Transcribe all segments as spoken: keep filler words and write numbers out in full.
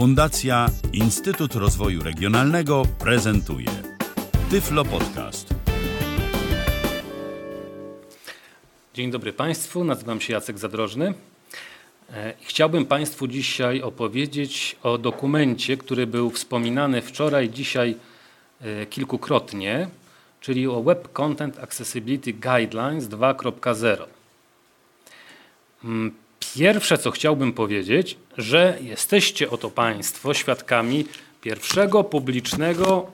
Fundacja Instytut Rozwoju Regionalnego prezentuje Tyflo Podcast. Dzień dobry Państwu, nazywam się Jacek Zadrożny. Chciałbym Państwu dzisiaj opowiedzieć o dokumencie, który był wspominany wczoraj, dzisiaj kilkukrotnie, czyli o Web Content Accessibility Guidelines dwa zero. Pierwsze, co chciałbym powiedzieć, że jesteście oto Państwo świadkami pierwszego publicznego,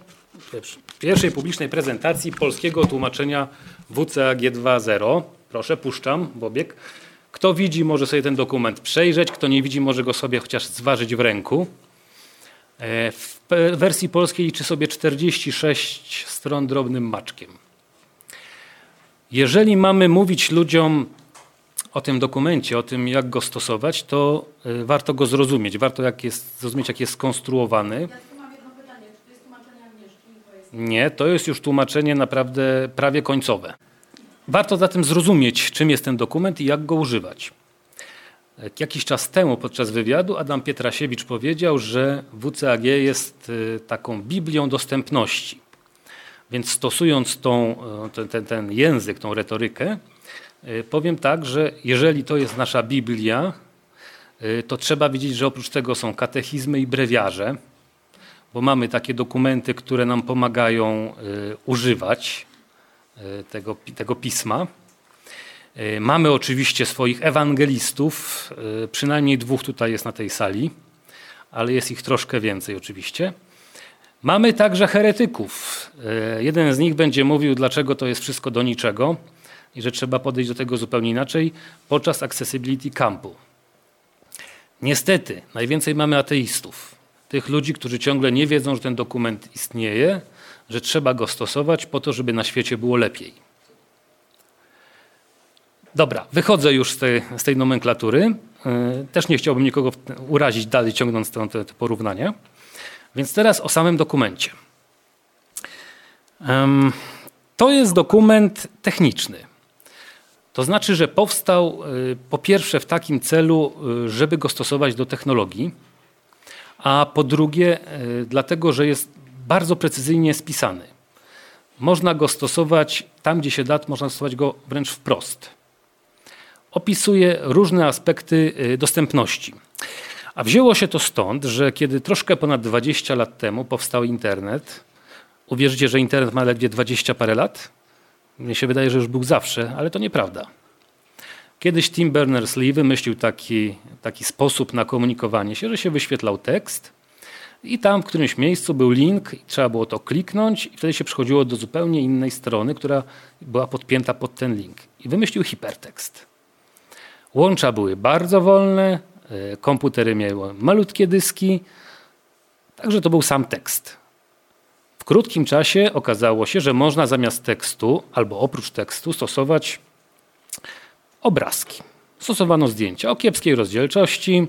pierwszej publicznej prezentacji polskiego tłumaczenia W C A G dwa zero. Proszę, puszczam Bobiek. Kto widzi, może sobie ten dokument przejrzeć, kto nie widzi, może go sobie chociaż zważyć w ręku. W wersji polskiej liczy sobie czterdzieści sześć stron drobnym maczkiem. Jeżeli mamy mówić ludziom o tym dokumencie, o tym, jak go stosować, to warto go zrozumieć, warto jak jest, zrozumieć, jak jest skonstruowany. Ja tu mam jedno pytanie, czy to jest tłumaczenie angielskie? To jest... Nie, to jest już tłumaczenie naprawdę prawie końcowe. Warto zatem zrozumieć, czym jest ten dokument i jak go używać. Jakiś czas temu podczas wywiadu Adam Pietrasiewicz powiedział, że W C A G jest taką biblią dostępności. Więc stosując tą, ten, ten, ten język, tą retorykę, powiem tak, że jeżeli to jest nasza Biblia, to trzeba wiedzieć, że oprócz tego są katechizmy i brewiarze, bo mamy takie dokumenty, które nam pomagają używać tego, tego pisma. Mamy oczywiście swoich ewangelistów, przynajmniej dwóch tutaj jest na tej sali, ale jest ich troszkę więcej oczywiście. Mamy także heretyków. Jeden z nich będzie mówił, dlaczego to jest wszystko do niczego i że trzeba podejść do tego zupełnie inaczej podczas Accessibility Campu. Niestety najwięcej mamy ateistów, tych ludzi, którzy ciągle nie wiedzą, że ten dokument istnieje, że trzeba go stosować po to, żeby na świecie było lepiej. Dobra, wychodzę już z tej, z tej nomenklatury. Też nie chciałbym nikogo urazić dalej, ciągnąc te, te porównania. Więc teraz o samym dokumencie. To jest dokument techniczny. To znaczy, że powstał po pierwsze w takim celu, żeby go stosować do technologii, a po drugie dlatego, że jest bardzo precyzyjnie spisany. Można go stosować tam, gdzie się da, można stosować go wręcz wprost. Opisuje różne aspekty dostępności. A wzięło się to stąd, że kiedy troszkę ponad dwadzieścia lat temu powstał internet, uwierzycie, że internet ma ledwie dwadzieścia parę lat? Mnie się wydaje, że już był zawsze, ale to nieprawda. Kiedyś Tim Berners-Lee wymyślił taki, taki sposób na komunikowanie się, że się wyświetlał tekst i tam w którymś miejscu był link, trzeba było to kliknąć i wtedy się przychodziło do zupełnie innej strony, która była podpięta pod ten link. I wymyślił hipertekst. Łącza były bardzo wolne, komputery miały malutkie dyski, także to był sam tekst. W krótkim czasie okazało się, że można zamiast tekstu albo oprócz tekstu stosować obrazki. Stosowano zdjęcia o kiepskiej rozdzielczości,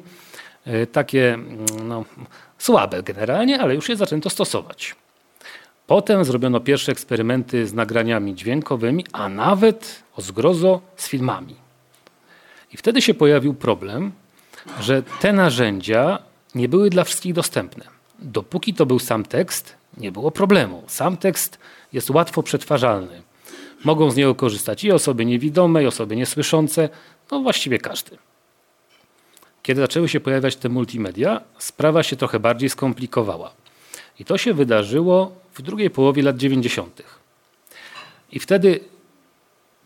takie no, słabe generalnie, ale już je zaczęto stosować. Potem zrobiono pierwsze eksperymenty z nagraniami dźwiękowymi, a nawet, o zgrozo, z filmami. I wtedy się pojawił problem, że te narzędzia nie były dla wszystkich dostępne. Dopóki to był sam tekst, nie było problemu. Sam tekst jest łatwo przetwarzalny. Mogą z niego korzystać i osoby niewidome, i osoby niesłyszące, no właściwie każdy. Kiedy zaczęły się pojawiać te multimedia, sprawa się trochę bardziej skomplikowała. I to się wydarzyło w drugiej połowie lat dziewięćdziesiątych. I wtedy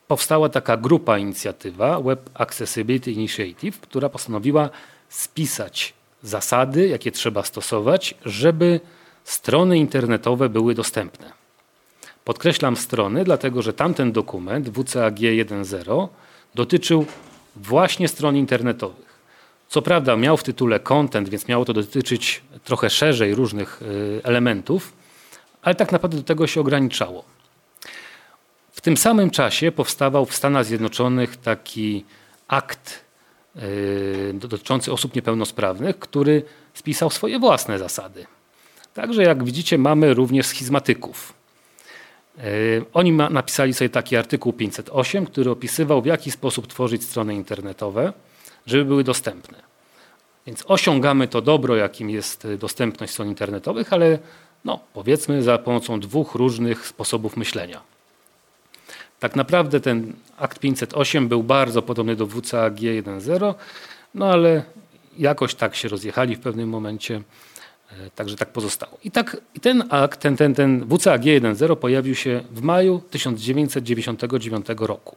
powstała taka grupa inicjatywa Web Accessibility Initiative, która postanowiła spisać zasady, jakie trzeba stosować, żeby strony internetowe były dostępne. Podkreślam strony, dlatego że tamten dokument W C A G jeden zero dotyczył właśnie stron internetowych. Co prawda miał w tytule content, więc miało to dotyczyć trochę szerzej różnych elementów, ale tak naprawdę do tego się ograniczało. W tym samym czasie powstawał w Stanach Zjednoczonych taki akt dotyczący osób niepełnosprawnych, który spisał swoje własne zasady. Także jak widzicie, mamy również schizmatyków. Oni napisali sobie taki artykuł pięćset osiem, który opisywał, w jaki sposób tworzyć strony internetowe, żeby były dostępne. Więc osiągamy to dobro, jakim jest dostępność stron internetowych, ale no, powiedzmy za pomocą dwóch różnych sposobów myślenia. Tak naprawdę ten akt pięćset osiem był bardzo podobny do W C A G jeden zero, no ale jakoś tak się rozjechali w pewnym momencie, także tak pozostało. I tak i ten akt, ten, ten, ten W C A G jeden zero pojawił się w maju tysiąc dziewięćset dziewięćdziesiątego dziewiątego roku.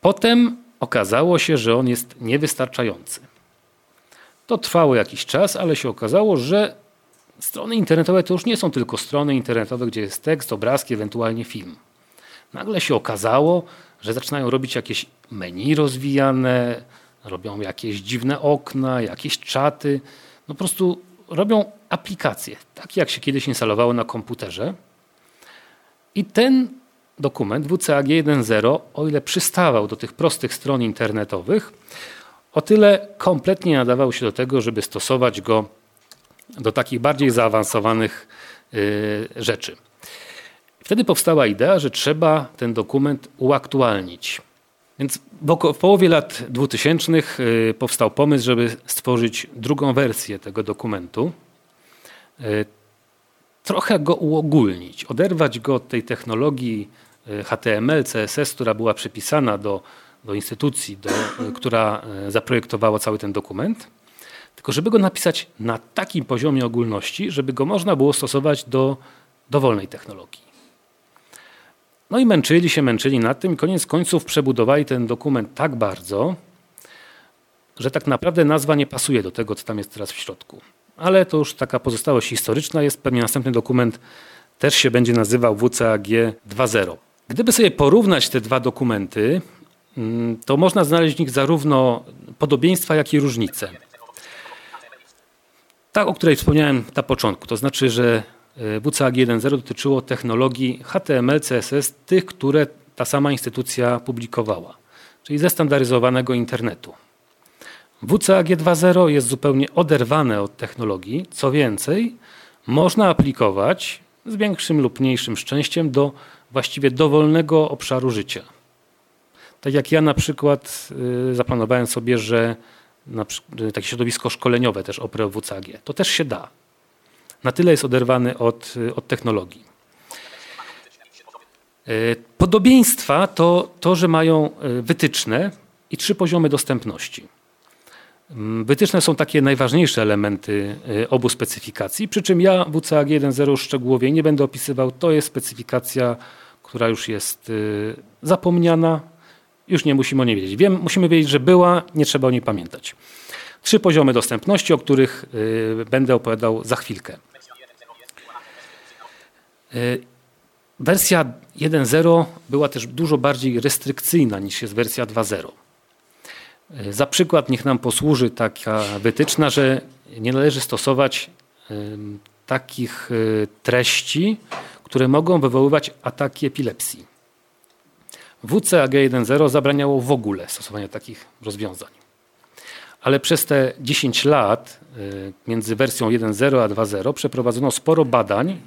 Potem okazało się, że on jest niewystarczający. To trwało jakiś czas, ale się okazało, że strony internetowe to już nie są tylko strony internetowe, gdzie jest tekst, obrazki, ewentualnie film. Nagle się okazało, że zaczynają robić jakieś menu rozwijane, robią jakieś dziwne okna, jakieś czaty. No po prostu robią aplikacje, takie jak się kiedyś instalowało na komputerze. I ten dokument W C A G jeden zero, o ile przystawał do tych prostych stron internetowych, o tyle kompletnie nadawał się do tego, żeby stosować go do takich bardziej zaawansowanych yy, rzeczy. Wtedy powstała idea, że trzeba ten dokument uaktualnić. Więc w połowie lat dwutysięcznych yy, powstał pomysł, żeby stworzyć drugą wersję tego dokumentu. Yy, trochę go uogólnić, oderwać go od tej technologii H T M L, C S S, która była przypisana do, do instytucji, do, która zaprojektowała cały ten dokument, tylko żeby go napisać na takim poziomie ogólności, żeby go można było stosować do dowolnej technologii. No i męczyli się, męczyli nad tym i koniec końców przebudowali ten dokument tak bardzo, że tak naprawdę nazwa nie pasuje do tego, co tam jest teraz w środku. Ale to już taka pozostałość historyczna jest. Pewnie następny dokument też się będzie nazywał W C A G dwa zero. Gdyby sobie porównać te dwa dokumenty, to można znaleźć w nich zarówno podobieństwa, jak i różnice. Ta, o której wspomniałem na początku, to znaczy, że W C A G jeden zero dotyczyło technologii H T M L, C S S, tych, które ta sama instytucja publikowała, czyli zestandaryzowanego internetu. W C A G dwa zero jest zupełnie oderwane od technologii. Co więcej, można aplikować z większym lub mniejszym szczęściem do właściwie dowolnego obszaru życia. Tak jak ja na przykład zaplanowałem sobie, że na przykład takie środowisko szkoleniowe też oprę w W C A G. To też się da. Na tyle jest oderwany od, od technologii. Podobieństwa to to, że mają wytyczne i trzy poziomy dostępności. Wytyczne są takie najważniejsze elementy obu specyfikacji, przy czym ja W C A G jeden zero szczegółowiej nie będę opisywał. To jest specyfikacja, która już jest zapomniana, już nie musimy o niej wiedzieć. Wiem, musimy wiedzieć, że była, nie trzeba o niej pamiętać. Trzy poziomy dostępności, o których będę opowiadał za chwilkę. Wersja jeden zero była też dużo bardziej restrykcyjna niż jest wersja dwa zero. Za przykład niech nam posłuży taka wytyczna, że nie należy stosować takich treści, które mogą wywoływać ataki epilepsji. W C A G jeden zero zabraniało w ogóle stosowania takich rozwiązań. Ale przez te dziesięć lat między wersją jeden zero a dwa zero przeprowadzono sporo badań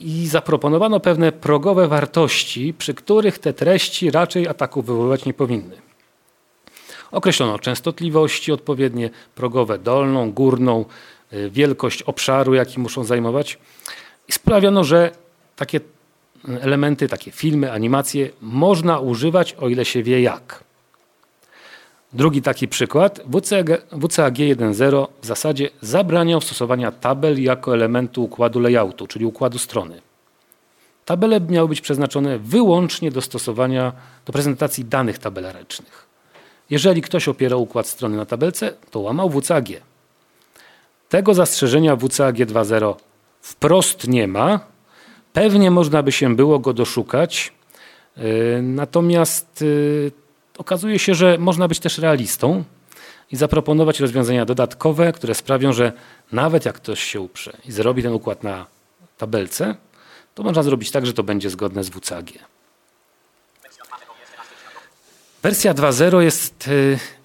i zaproponowano pewne progowe wartości, przy których te treści raczej ataków wywoływać nie powinny. Określono częstotliwości odpowiednie, progowe dolną, górną, wielkość obszaru, jaki muszą zajmować. I sprawiono, że takie elementy, takie filmy, animacje można używać, o ile się wie jak. Drugi taki przykład. W C A G jeden zero w zasadzie zabraniał stosowania tabel jako elementu układu layoutu, czyli układu strony. Tabele miały być przeznaczone wyłącznie do stosowania, do prezentacji danych tabelarycznych. Jeżeli ktoś opierał układ strony na tabelce, to łamał W C A G. Tego zastrzeżenia W C A G dwa zero wprost nie ma. Pewnie można by się było go doszukać. Natomiast okazuje się, że można być też realistą i zaproponować rozwiązania dodatkowe, które sprawią, że nawet jak ktoś się uprze i zrobi ten układ na tabelce, to można zrobić tak, że to będzie zgodne z W C A G. Wersja dwa zero jest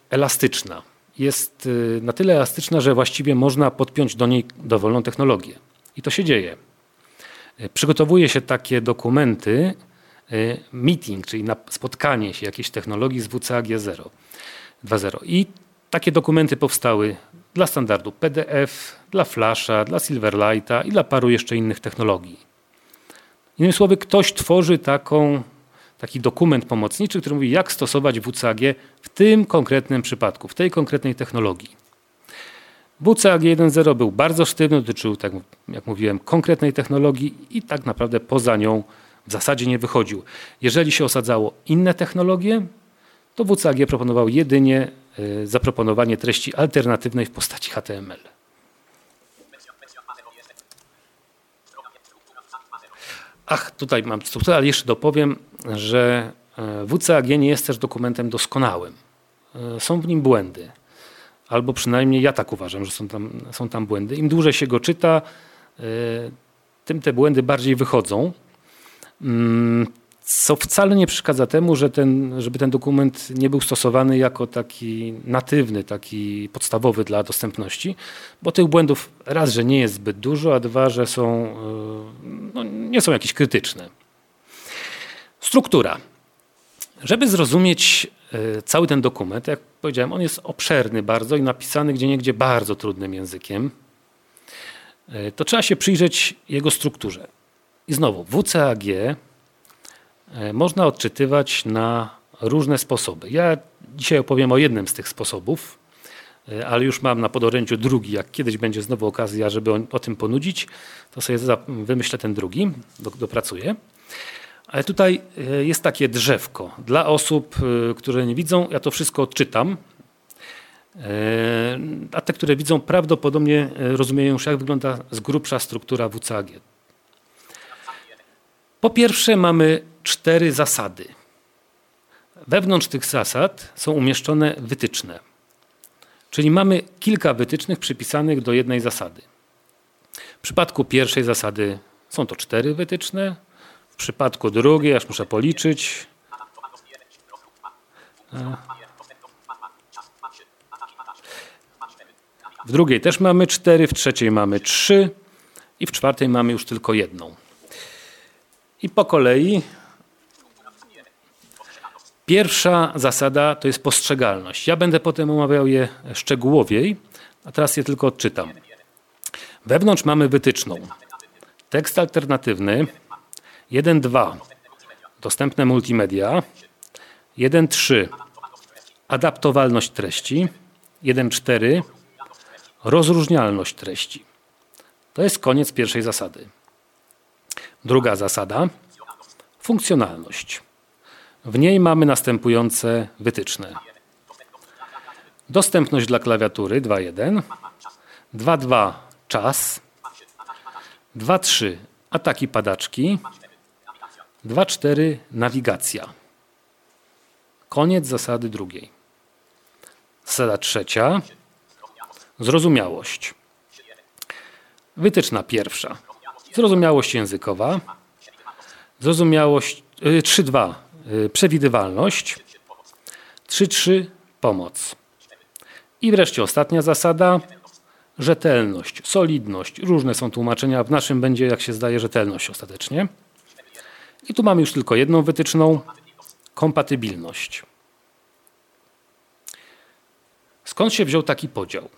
elastyczna. Jest na tyle elastyczna, że właściwie można podpiąć do niej dowolną technologię. I to się dzieje. Przygotowuje się takie dokumenty, meeting, czyli na spotkanie się jakiejś technologii z W C A G dwa zero. I Takie dokumenty powstały dla standardu P D F, dla Flasha, dla Silverlighta i dla paru jeszcze innych technologii. Innymi słowy, ktoś tworzy taką, taki dokument pomocniczy, który mówi, jak stosować W C A G w tym konkretnym przypadku, w tej konkretnej technologii. W C A G jeden zero był bardzo sztywny, dotyczył, tak jak mówiłem, konkretnej technologii i tak naprawdę poza nią w zasadzie nie wychodził. Jeżeli się osadzało inne technologie, to W C A G proponował jedynie zaproponowanie treści alternatywnej w postaci H T M L. Ach, tutaj mam strukturę, ale jeszcze dopowiem, że W C A G nie jest też dokumentem doskonałym. Są w nim błędy. Albo przynajmniej ja tak uważam, że są tam, są tam błędy. Im dłużej się go czyta, tym te błędy bardziej wychodzą. Co wcale nie przeszkadza temu, że ten, żeby ten dokument nie był stosowany jako taki natywny, taki podstawowy dla dostępności, bo tych błędów raz, że nie jest zbyt dużo, a dwa, że są, no, nie są jakieś krytyczne. Struktura. Żeby zrozumieć cały ten dokument, jak powiedziałem, on jest obszerny bardzo i napisany gdzieniegdzie bardzo trudnym językiem, to trzeba się przyjrzeć jego strukturze. I znowu W C A G można odczytywać na różne sposoby. Ja dzisiaj opowiem o jednym z tych sposobów, ale już mam na podorędziu drugi. Jak kiedyś będzie znowu okazja, żeby o tym ponudzić, to sobie wymyślę ten drugi, dopracuję. Ale tutaj jest takie drzewko dla osób, które nie widzą. Ja to wszystko odczytam, a te, które widzą, prawdopodobnie rozumieją już, jak wygląda z grubsza struktura W C A G. Po pierwsze mamy cztery zasady. Wewnątrz tych zasad są umieszczone wytyczne. Czyli mamy kilka wytycznych przypisanych do jednej zasady. W przypadku pierwszej zasady są to cztery wytyczne. W przypadku drugiej, aż muszę policzyć. W drugiej też mamy cztery, w trzeciej mamy trzy i w czwartej mamy już tylko jedną. I po kolei pierwsza zasada to jest postrzegalność. Ja będę potem omawiał je szczegółowiej, a teraz je tylko odczytam. Wewnątrz mamy wytyczną. Tekst alternatywny. jeden dwa dostępne multimedia. jeden trzy adaptowalność treści. jeden cztery rozróżnialność treści. To jest koniec pierwszej zasady. Druga zasada, funkcjonalność. W niej mamy następujące wytyczne. Dostępność dla klawiatury dwa jeden, dwa dwa czas, dwa trzy ataki padaczki, dwa cztery nawigacja. Koniec zasady drugiej. Zasada trzecia, zrozumiałość. Wytyczna pierwsza. Zrozumiałość językowa, zrozumiałość trzy dwa przewidywalność, trzy trzy pomoc. I wreszcie ostatnia zasada, rzetelność, solidność. Różne są tłumaczenia, w naszym będzie, jak się zdaje, rzetelność ostatecznie. I tu mamy już tylko jedną wytyczną, kompatybilność. Skąd się wziął taki podział?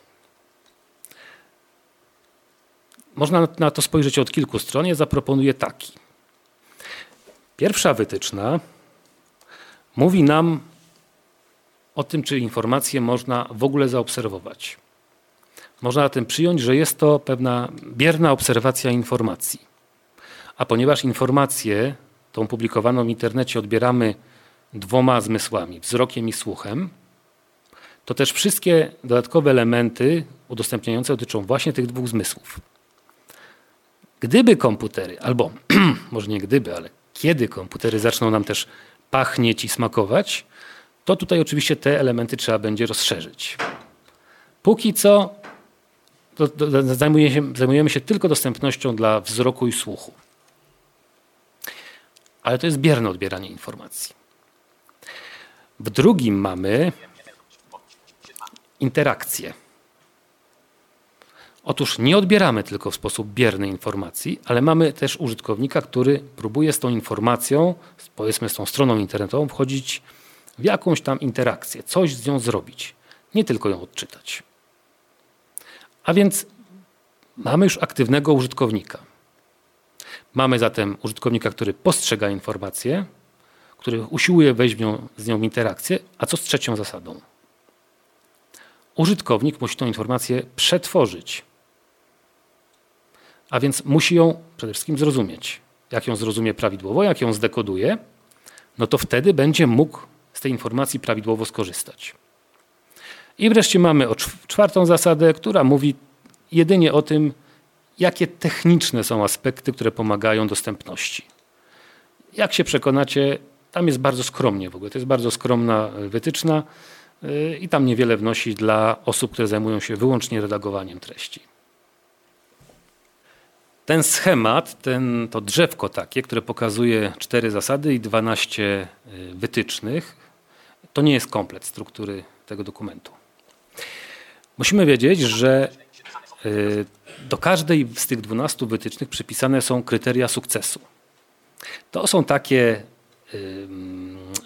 Można na to spojrzeć od kilku stron. Ja zaproponuję taki. Pierwsza wytyczna mówi nam o tym, czy informacje można w ogóle zaobserwować. Można na tym przyjąć, że jest to pewna bierna obserwacja informacji. A ponieważ informację tą publikowaną w internecie odbieramy dwoma zmysłami, wzrokiem i słuchem, to też wszystkie dodatkowe elementy udostępniające dotyczą właśnie tych dwóch zmysłów. Gdyby komputery, albo może nie gdyby, ale kiedy komputery zaczną nam też pachnieć i smakować, to tutaj oczywiście te elementy trzeba będzie rozszerzyć. Póki co do, do, zajmuje się, zajmujemy się tylko dostępnością dla wzroku i słuchu. Ale to jest bierne odbieranie informacji. W drugim mamy interakcję. Otóż nie odbieramy tylko w sposób bierny informacji, ale mamy też użytkownika, który próbuje z tą informacją, powiedzmy z tą stroną internetową, wchodzić w jakąś tam interakcję, coś z nią zrobić. nie tylko ją odczytać. A więc mamy już aktywnego użytkownika. Mamy zatem użytkownika, który postrzega informację, który usiłuje wejść w nią, z nią w interakcję, a co z trzecią zasadą? Użytkownik musi tą informację przetworzyć, a więc musi ją przede wszystkim zrozumieć. Jak ją zrozumie prawidłowo, jak ją zdekoduje, no to wtedy będzie mógł z tej informacji prawidłowo skorzystać. I wreszcie mamy czwartą zasadę, która mówi jedynie o tym, jakie techniczne są aspekty, które pomagają dostępności. Jak się przekonacie, tam jest bardzo skromnie w ogóle, to jest bardzo skromna wytyczna i tam niewiele wnosi dla osób, które zajmują się wyłącznie redagowaniem treści. Ten schemat, ten, to drzewko takie, które pokazuje cztery zasady i dwanaście wytycznych, to nie jest komplet struktury tego dokumentu. Musimy wiedzieć, że do każdej z tych dwunastu wytycznych przypisane są kryteria sukcesu. To są takie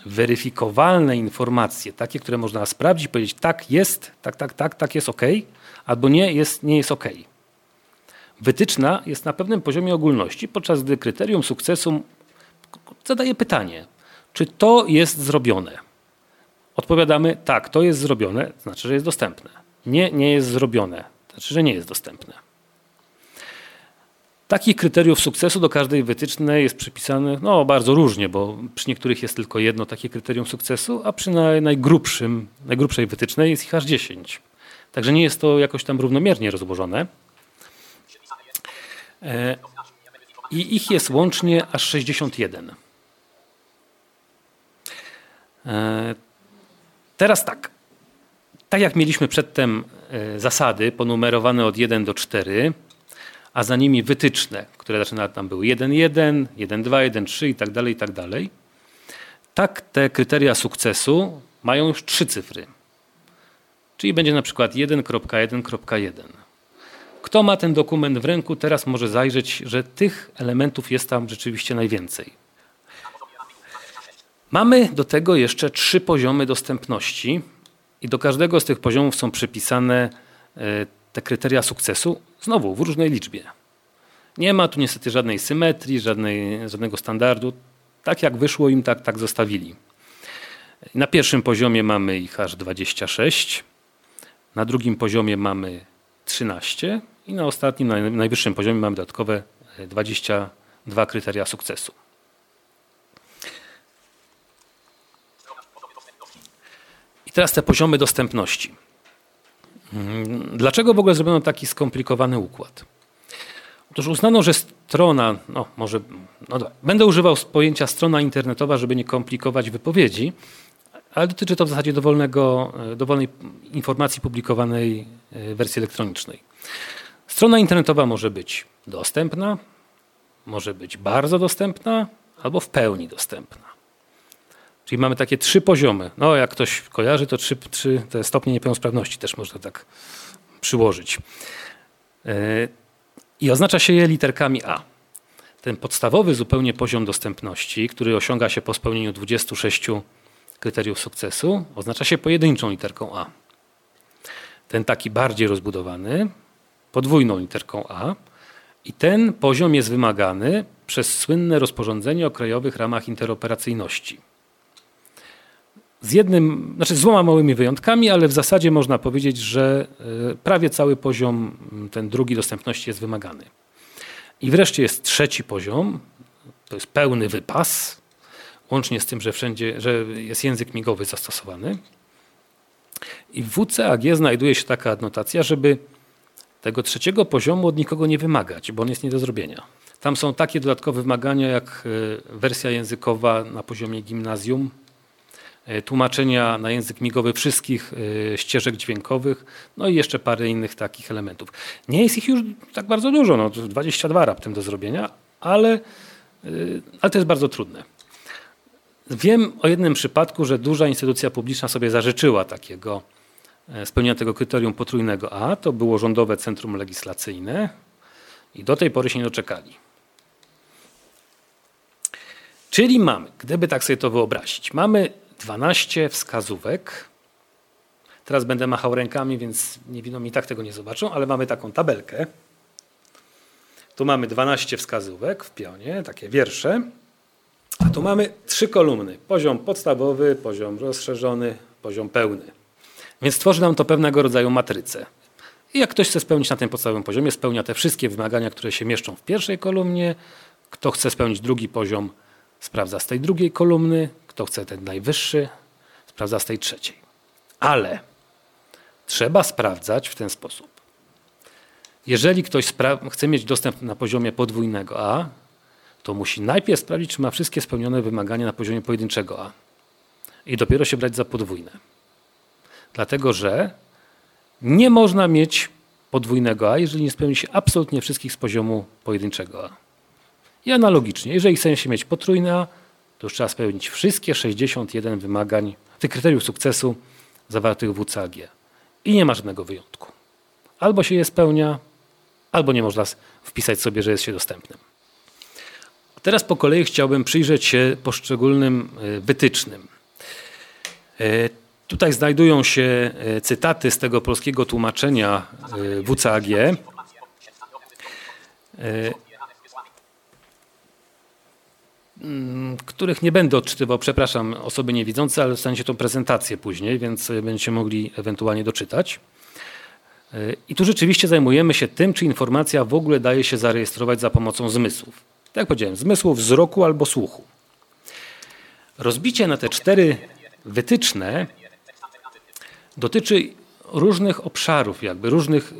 weryfikowalne informacje, takie, które można sprawdzić i powiedzieć tak jest, tak, tak, tak, tak jest ok, albo nie jest, nie jest ok. Wytyczna jest na pewnym poziomie ogólności, podczas gdy kryterium sukcesu zadaje pytanie, czy to jest zrobione. Odpowiadamy tak, to jest zrobione, znaczy, że jest dostępne. Nie, nie jest zrobione, znaczy, że nie jest dostępne. Takich kryteriów sukcesu do każdej wytycznej jest przypisane no, bardzo różnie, bo przy niektórych jest tylko jedno takie kryterium sukcesu, a przy naj, najgrubszym, najgrubszej wytycznej jest ich aż dziesięć. Także nie jest to jakoś tam równomiernie rozłożone. I ich jest łącznie aż sześćdziesiąt jeden. Teraz tak, tak jak mieliśmy przedtem zasady ponumerowane od jeden do czterech, a za nimi wytyczne, które zaczyna tam były jeden jeden, jeden dwa, jeden trzy i tak dalej, i tak dalej, tak te kryteria sukcesu mają już trzy cyfry, czyli będzie na przykład jeden kropka jeden kropka jeden. Kto ma ten dokument w ręku, teraz może zajrzeć, że tych elementów jest tam rzeczywiście najwięcej. Mamy do tego jeszcze trzy poziomy dostępności i do każdego z tych poziomów są przypisane te kryteria sukcesu, znowu w różnej liczbie. Nie ma tu niestety żadnej symetrii, żadnej, żadnego standardu. Tak jak wyszło im, tak, tak zostawili. Na pierwszym poziomie mamy ich aż dwadzieścia sześć, na drugim poziomie mamy trzynaście i na ostatnim, na najwyższym poziomie mamy dodatkowe dwadzieścia dwa kryteria sukcesu. I teraz te poziomy dostępności. Dlaczego w ogóle zrobiono taki skomplikowany układ? Otóż uznano, że strona, no może, no dobra, będę używał pojęcia strona internetowa, żeby nie komplikować wypowiedzi, ale dotyczy to w zasadzie dowolnego, dowolnej informacji publikowanej w wersji elektronicznej. Strona internetowa może być dostępna, może być bardzo dostępna albo w pełni dostępna. Czyli mamy takie trzy poziomy. No, jak ktoś kojarzy, to trzy, trzy te stopnie niepełnosprawności też można tak przyłożyć. I oznacza się je literkami A. Ten podstawowy zupełnie poziom dostępności, który osiąga się po spełnieniu dwudziestu sześciu kryteriów sukcesu, oznacza się pojedynczą literką A. Ten taki bardziej rozbudowany, podwójną literką A i ten poziom jest wymagany przez słynne rozporządzenie o krajowych ramach interoperacyjności. Z jednym, znaczy z dwoma małymi wyjątkami, ale w zasadzie można powiedzieć, że prawie cały poziom, ten drugi dostępności jest wymagany. I wreszcie jest trzeci poziom, to jest pełny wypas, łącznie z tym, że wszędzie, że jest język migowy zastosowany. I w W C A G znajduje się taka adnotacja, żeby tego trzeciego poziomu od nikogo nie wymagać, bo on jest nie do zrobienia. Tam są takie dodatkowe wymagania jak wersja językowa na poziomie gimnazjum, tłumaczenia na język migowy wszystkich ścieżek dźwiękowych, no i jeszcze parę innych takich elementów. Nie jest ich już tak bardzo dużo, no dwadzieścia dwa raptem do zrobienia, ale, ale to jest bardzo trudne. Wiem o jednym przypadku, że duża instytucja publiczna sobie zażyczyła takiego spełnienia tego kryterium potrójnego A. To było Rządowe Centrum Legislacyjne i do tej pory się nie doczekali. Czyli mamy, gdyby tak sobie to wyobrazić, mamy dwanaście wskazówek, Teraz będę machał rękami, więc niewidomi i tak tego nie zobaczą, ale mamy taką tabelkę. Tu mamy dwanaście wskazówek w pionie, takie wiersze. A tu mamy trzy kolumny. Poziom podstawowy, poziom rozszerzony, poziom pełny. Więc tworzy nam to pewnego rodzaju matrycę. I jak ktoś chce spełnić na tym podstawowym poziomie, spełnia te wszystkie wymagania, które się mieszczą w pierwszej kolumnie. Kto chce spełnić drugi poziom, sprawdza z tej drugiej kolumny. Kto chce ten najwyższy, sprawdza z tej trzeciej. Ale trzeba sprawdzać w ten sposób. Jeżeli ktoś spra- chce mieć dostęp na poziomie podwójnego A, to musi najpierw sprawdzić, czy ma wszystkie spełnione wymagania na poziomie pojedynczego A. I dopiero się brać za podwójne. Dlatego, że nie można mieć podwójnego A, jeżeli nie spełni się absolutnie wszystkich z poziomu pojedynczego A. I analogicznie, jeżeli chce się mieć potrójne A, to już trzeba spełnić wszystkie sześćdziesiąt jeden wymagań, tych kryteriów sukcesu zawartych w W C A G. I nie ma żadnego wyjątku. Albo się je spełnia, albo nie można wpisać sobie, że jest się dostępnym. Teraz po kolei chciałbym przyjrzeć się poszczególnym wytycznym. Tutaj znajdują się cytaty z tego polskiego tłumaczenia W C A G. Których nie będę odczytywał, przepraszam, osoby niewidzące, ale dostaniecie tą prezentację później, więc będziecie mogli ewentualnie doczytać. I tu rzeczywiście zajmujemy się tym, czy informacja w ogóle daje się zarejestrować za pomocą zmysłów. Tak jak powiedziałem, zmysłu wzroku albo słuchu. Rozbicie na te cztery wytyczne dotyczy różnych obszarów, jakby różnych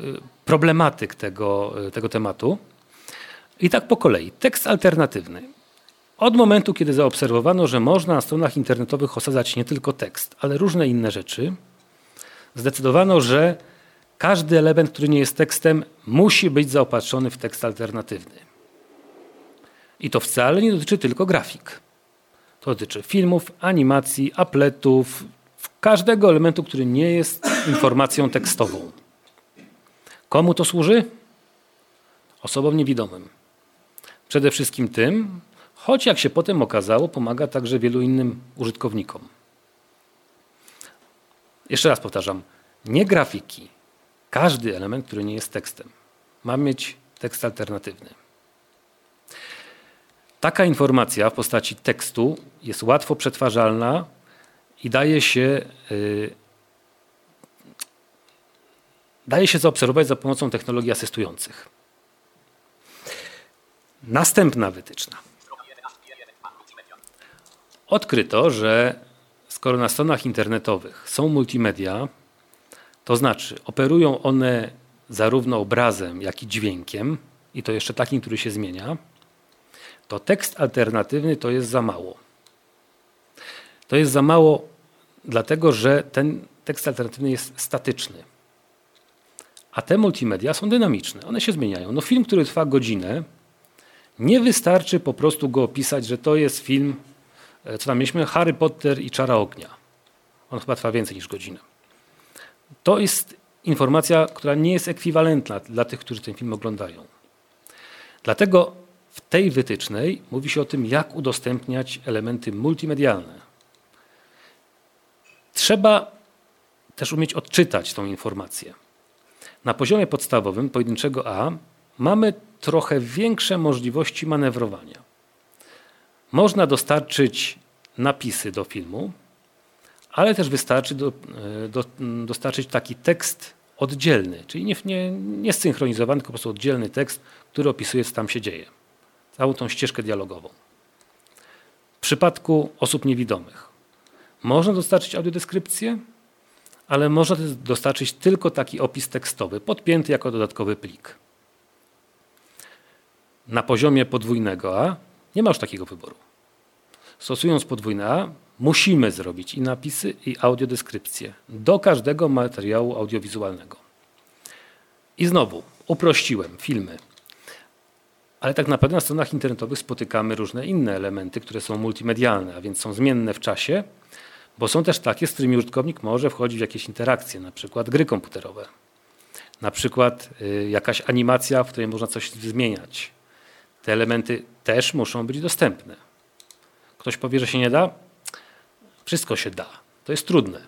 problematyk tego, tego tematu. I tak po kolei. Tekst alternatywny. Od momentu, kiedy zaobserwowano, że można na stronach internetowych osadzać nie tylko tekst, ale różne inne rzeczy, zdecydowano, że każdy element, który nie jest tekstem, musi być zaopatrzony w tekst alternatywny. I to wcale nie dotyczy tylko grafik. To dotyczy filmów, animacji, appletów, każdego elementu, który nie jest informacją tekstową. Komu to służy? Osobom niewidomym. Przede wszystkim tym, choć jak się potem okazało, pomaga także wielu innym użytkownikom. Jeszcze raz powtarzam, nie grafiki. Każdy element, który nie jest tekstem, ma mieć tekst alternatywny. Taka informacja w postaci tekstu jest łatwo przetwarzalna i daje się, yy, daje się zaobserwować za pomocą technologii asystujących. Następna wytyczna. Odkryto, że skoro na stronach internetowych są multimedia, to znaczy operują one zarówno obrazem, jak i dźwiękiem, i to jeszcze takim, który się zmienia, to tekst alternatywny to jest za mało. To jest za mało dlatego, że ten tekst alternatywny jest statyczny. A te multimedia są dynamiczne, one się zmieniają. No film, który trwa godzinę, nie wystarczy po prostu go opisać, że to jest film, co tam mieliśmy, Harry Potter i Czara Ognia. On chyba trwa więcej niż godzinę. To jest informacja, która nie jest ekwiwalentna dla tych, którzy ten film oglądają. Dlatego w tej wytycznej mówi się o tym, jak udostępniać elementy multimedialne. Trzeba też umieć odczytać tą informację. Na poziomie podstawowym, pojedynczego A, mamy trochę większe możliwości manewrowania. Można dostarczyć napisy do filmu, ale też wystarczy do, do, dostarczyć taki tekst oddzielny, czyli nie, nie, nie zsynchronizowany, tylko po prostu oddzielny tekst, który opisuje, co tam się dzieje. Całą tą ścieżkę dialogową. W przypadku osób niewidomych można dostarczyć audiodeskrypcję, ale można dostarczyć tylko taki opis tekstowy, podpięty jako dodatkowy plik. Na poziomie podwójnego A nie ma już takiego wyboru. Stosując podwójne A, musimy zrobić i napisy, i audiodeskrypcję do każdego materiału audiowizualnego. I znowu, uprościłem filmy. Ale tak naprawdę na stronach internetowych spotykamy różne inne elementy, które są multimedialne, a więc są zmienne w czasie, bo są też takie, z którymi użytkownik może wchodzić w jakieś interakcje, na przykład gry komputerowe, na przykład y, jakaś animacja, w której można coś zmieniać. Te elementy też muszą być dostępne. Ktoś powie, że się nie da? Wszystko się da. To jest trudne.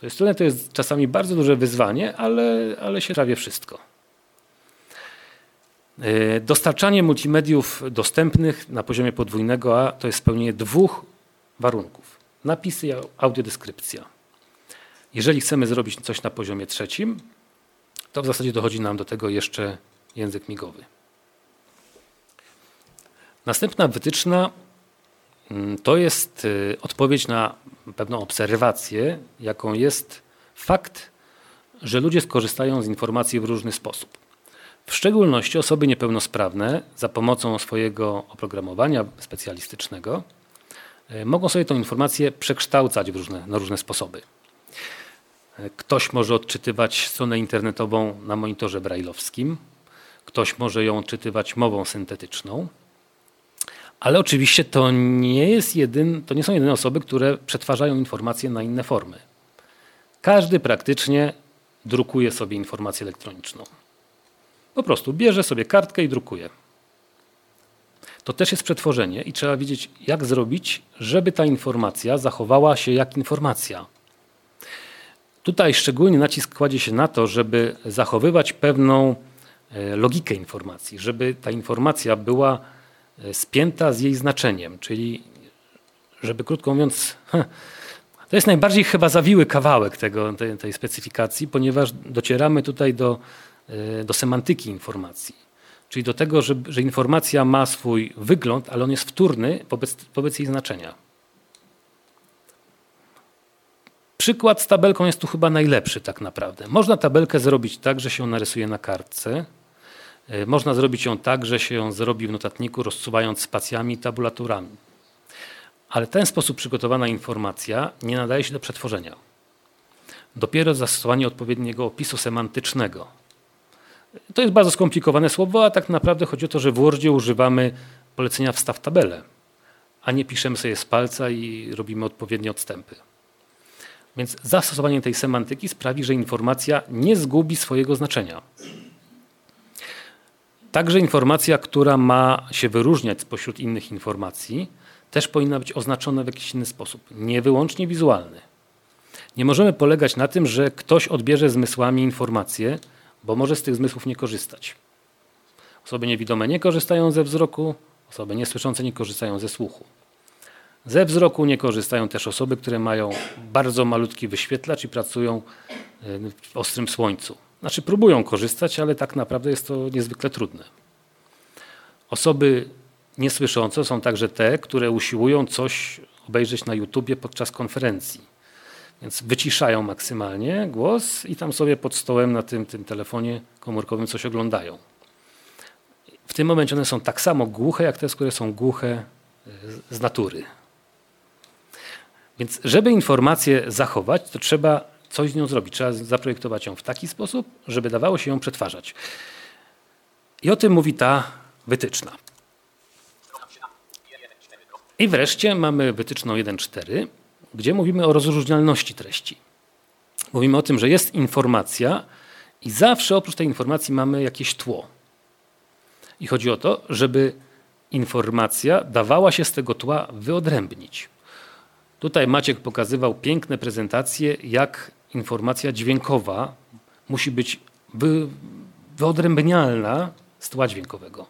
To jest trudne, to jest czasami bardzo duże wyzwanie, ale, ale się prawie wszystko. Dostarczanie multimediów dostępnych na poziomie podwójnego A to jest spełnienie dwóch warunków. Napisy i audiodeskrypcja. Jeżeli chcemy zrobić coś na poziomie trzecim, to w zasadzie dochodzi nam do tego jeszcze język migowy. Następna wytyczna to jest odpowiedź na pewną obserwację, jaką jest fakt, że ludzie skorzystają z informacji w różny sposób. W szczególności osoby niepełnosprawne za pomocą swojego oprogramowania specjalistycznego mogą sobie tę informację przekształcać w różne, na różne sposoby. Ktoś może odczytywać stronę internetową na monitorze brajlowskim, ktoś może ją odczytywać mową syntetyczną, ale oczywiście to nie jest jedyn, to nie są jedyne osoby, które przetwarzają informacje na inne formy. Każdy praktycznie drukuje sobie informację elektroniczną. Po prostu bierze sobie kartkę i drukuje. To też jest przetworzenie i trzeba wiedzieć, jak zrobić, żeby ta informacja zachowała się jak informacja. Tutaj szczególnie nacisk kładzie się na to, żeby zachowywać pewną logikę informacji, żeby ta informacja była spięta z jej znaczeniem, czyli żeby krótko mówiąc, to jest najbardziej chyba zawiły kawałek tego, tej, tej specyfikacji, ponieważ docieramy tutaj do, do semantyki informacji, czyli do tego, że, że informacja ma swój wygląd, ale on jest wtórny wobec, wobec jej znaczenia. Przykład z tabelką jest tu chyba najlepszy tak naprawdę. Można tabelkę zrobić tak, że się ją narysuje na kartce. Można zrobić ją tak, że się ją zrobi w notatniku, rozsuwając spacjami i tabulaturami. Ale ten sposób przygotowana informacja nie nadaje się do przetworzenia. Dopiero zastosowanie odpowiedniego opisu semantycznego. To jest bardzo skomplikowane słowo, a tak naprawdę chodzi o to, że w Wordzie używamy polecenia wstaw tabelę, a nie piszemy sobie z palca i robimy odpowiednie odstępy. Więc zastosowanie tej semantyki sprawi, że informacja nie zgubi swojego znaczenia. Także informacja, która ma się wyróżniać spośród innych informacji, też powinna być oznaczona w jakiś inny sposób, nie wyłącznie wizualny. Nie możemy polegać na tym, że ktoś odbierze zmysłami informacje, bo może z tych zmysłów nie korzystać. Osoby niewidome nie korzystają ze wzroku, osoby niesłyszące nie korzystają ze słuchu. Ze wzroku nie korzystają też osoby, które mają bardzo malutki wyświetlacz i pracują w ostrym słońcu. Znaczy próbują korzystać, ale tak naprawdę jest to niezwykle trudne. Osoby niesłyszące są także te, które usiłują coś obejrzeć na YouTubie podczas konferencji. Więc wyciszają maksymalnie głos i tam sobie pod stołem na tym, tym telefonie komórkowym coś oglądają. W tym momencie one są tak samo głuche, jak te, które są głuche z natury. Więc żeby informację zachować, to trzeba coś z nią zrobić. Trzeba zaprojektować ją w taki sposób, żeby dawało się ją przetwarzać. I o tym mówi ta wytyczna. I wreszcie mamy wytyczną jeden cztery, gdzie mówimy o rozróżnialności treści. Mówimy o tym, że jest informacja i zawsze oprócz tej informacji mamy jakieś tło. I chodzi o to, żeby informacja dawała się z tego tła wyodrębnić. Tutaj Maciek pokazywał piękne prezentacje, jak informacja dźwiękowa musi być wy, wyodrębnialna z tła dźwiękowego.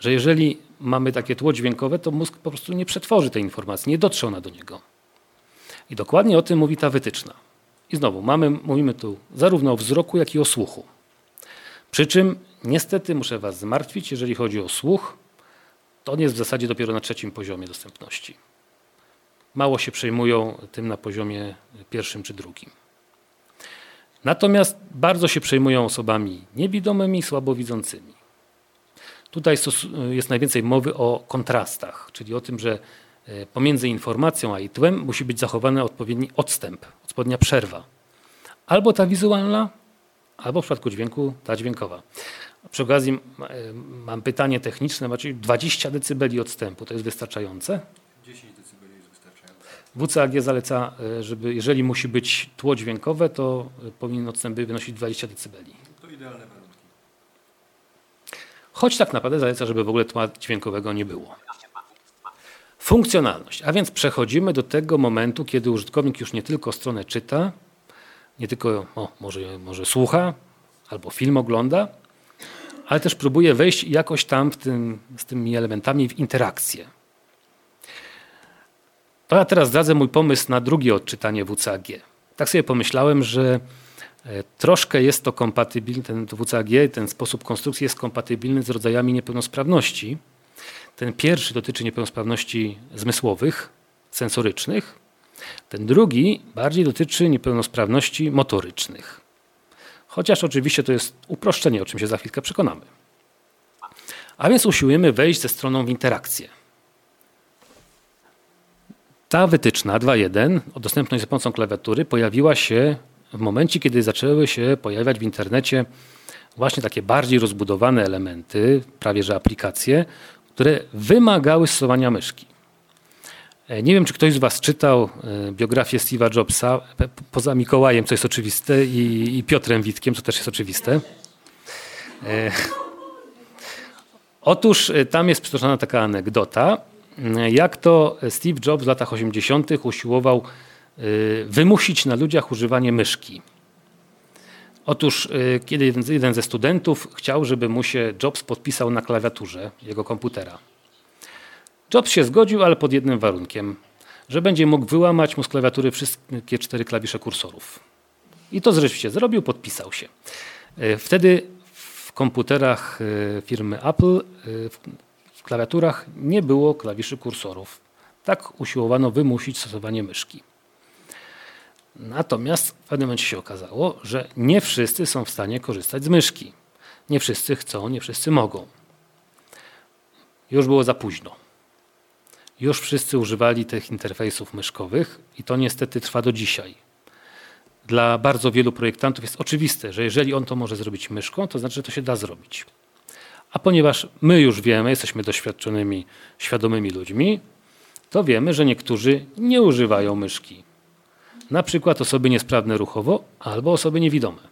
Że jeżeli mamy takie tło dźwiękowe, to mózg po prostu nie przetworzy tej informacji, nie dotrze ona do niego. I dokładnie o tym mówi ta wytyczna. I znowu mamy, mówimy tu zarówno o wzroku, jak i o słuchu. Przy czym niestety muszę was zmartwić, jeżeli chodzi o słuch, to on jest w zasadzie dopiero na trzecim poziomie dostępności. Mało się przejmują tym na poziomie pierwszym czy drugim. Natomiast bardzo się przejmują osobami niewidomymi i słabowidzącymi. Tutaj jest najwięcej mowy o kontrastach, czyli o tym, że pomiędzy informacją a jej tłem musi być zachowany odpowiedni odstęp, odpowiednia przerwa. Albo ta wizualna, albo w przypadku dźwięku ta dźwiękowa. Przy okazji mam pytanie techniczne, macie dwadzieścia decybeli odstępu, to jest wystarczające? dziesięć decybeli jest wystarczające. W C A G zaleca, żeby jeżeli musi być tło dźwiękowe, to powinien odstęp wynosić dwadzieścia decybeli. To idealne warunki. Choć tak naprawdę zaleca, żeby w ogóle tła dźwiękowego nie było. Funkcjonalność. A więc przechodzimy do tego momentu, kiedy użytkownik już nie tylko stronę czyta, nie tylko o, może, może słucha albo film ogląda, ale też próbuje wejść jakoś tam w tym, z tymi elementami w interakcję. To ja teraz zdradzę mój pomysł na drugie odczytanie W C A G. Tak sobie pomyślałem, że troszkę jest to kompatybilny, ten W C A G, ten sposób konstrukcji jest kompatybilny z rodzajami niepełnosprawności. Ten pierwszy dotyczy niepełnosprawności zmysłowych, sensorycznych. Ten drugi bardziej dotyczy niepełnosprawności motorycznych. Chociaż oczywiście to jest uproszczenie, o czym się za chwilkę przekonamy. A więc usiłujemy wejść ze stroną w interakcję. Ta wytyczna dwa jeden o dostępności za pomocą klawiatury pojawiła się w momencie, kiedy zaczęły się pojawiać w internecie właśnie takie bardziej rozbudowane elementy, prawie że aplikacje, które wymagały stosowania myszki. Nie wiem, czy ktoś z was czytał biografię Steve'a Jobsa, poza Mikołajem, co jest oczywiste, i, i Piotrem Witkiem, co też jest oczywiste. E, otóż tam jest przytoczona taka anegdota, jak to Steve Jobs w latach osiemdziesiątych usiłował wymusić na ludziach używanie myszki. Otóż kiedy jeden ze studentów chciał, żeby mu się Jobs podpisał na klawiaturze jego komputera. Jobs się zgodził, ale pod jednym warunkiem, że będzie mógł wyłamać mu z klawiatury wszystkie cztery klawisze kursorów. I to rzeczywiście zrobił, podpisał się. Wtedy w komputerach firmy Apple, w klawiaturach nie było klawiszy kursorów. Tak usiłowano wymusić stosowanie myszki. Natomiast w pewnym momencie się okazało, że nie wszyscy są w stanie korzystać z myszki. Nie wszyscy chcą, nie wszyscy mogą. Już było za późno. Już wszyscy używali tych interfejsów myszkowych i to niestety trwa do dzisiaj. Dla bardzo wielu projektantów jest oczywiste, że jeżeli on to może zrobić myszką, to znaczy, że to się da zrobić. A ponieważ my już wiemy, jesteśmy doświadczonymi, świadomymi ludźmi, to wiemy, że niektórzy nie używają myszki. Na przykład osoby niesprawne ruchowo albo osoby niewidome.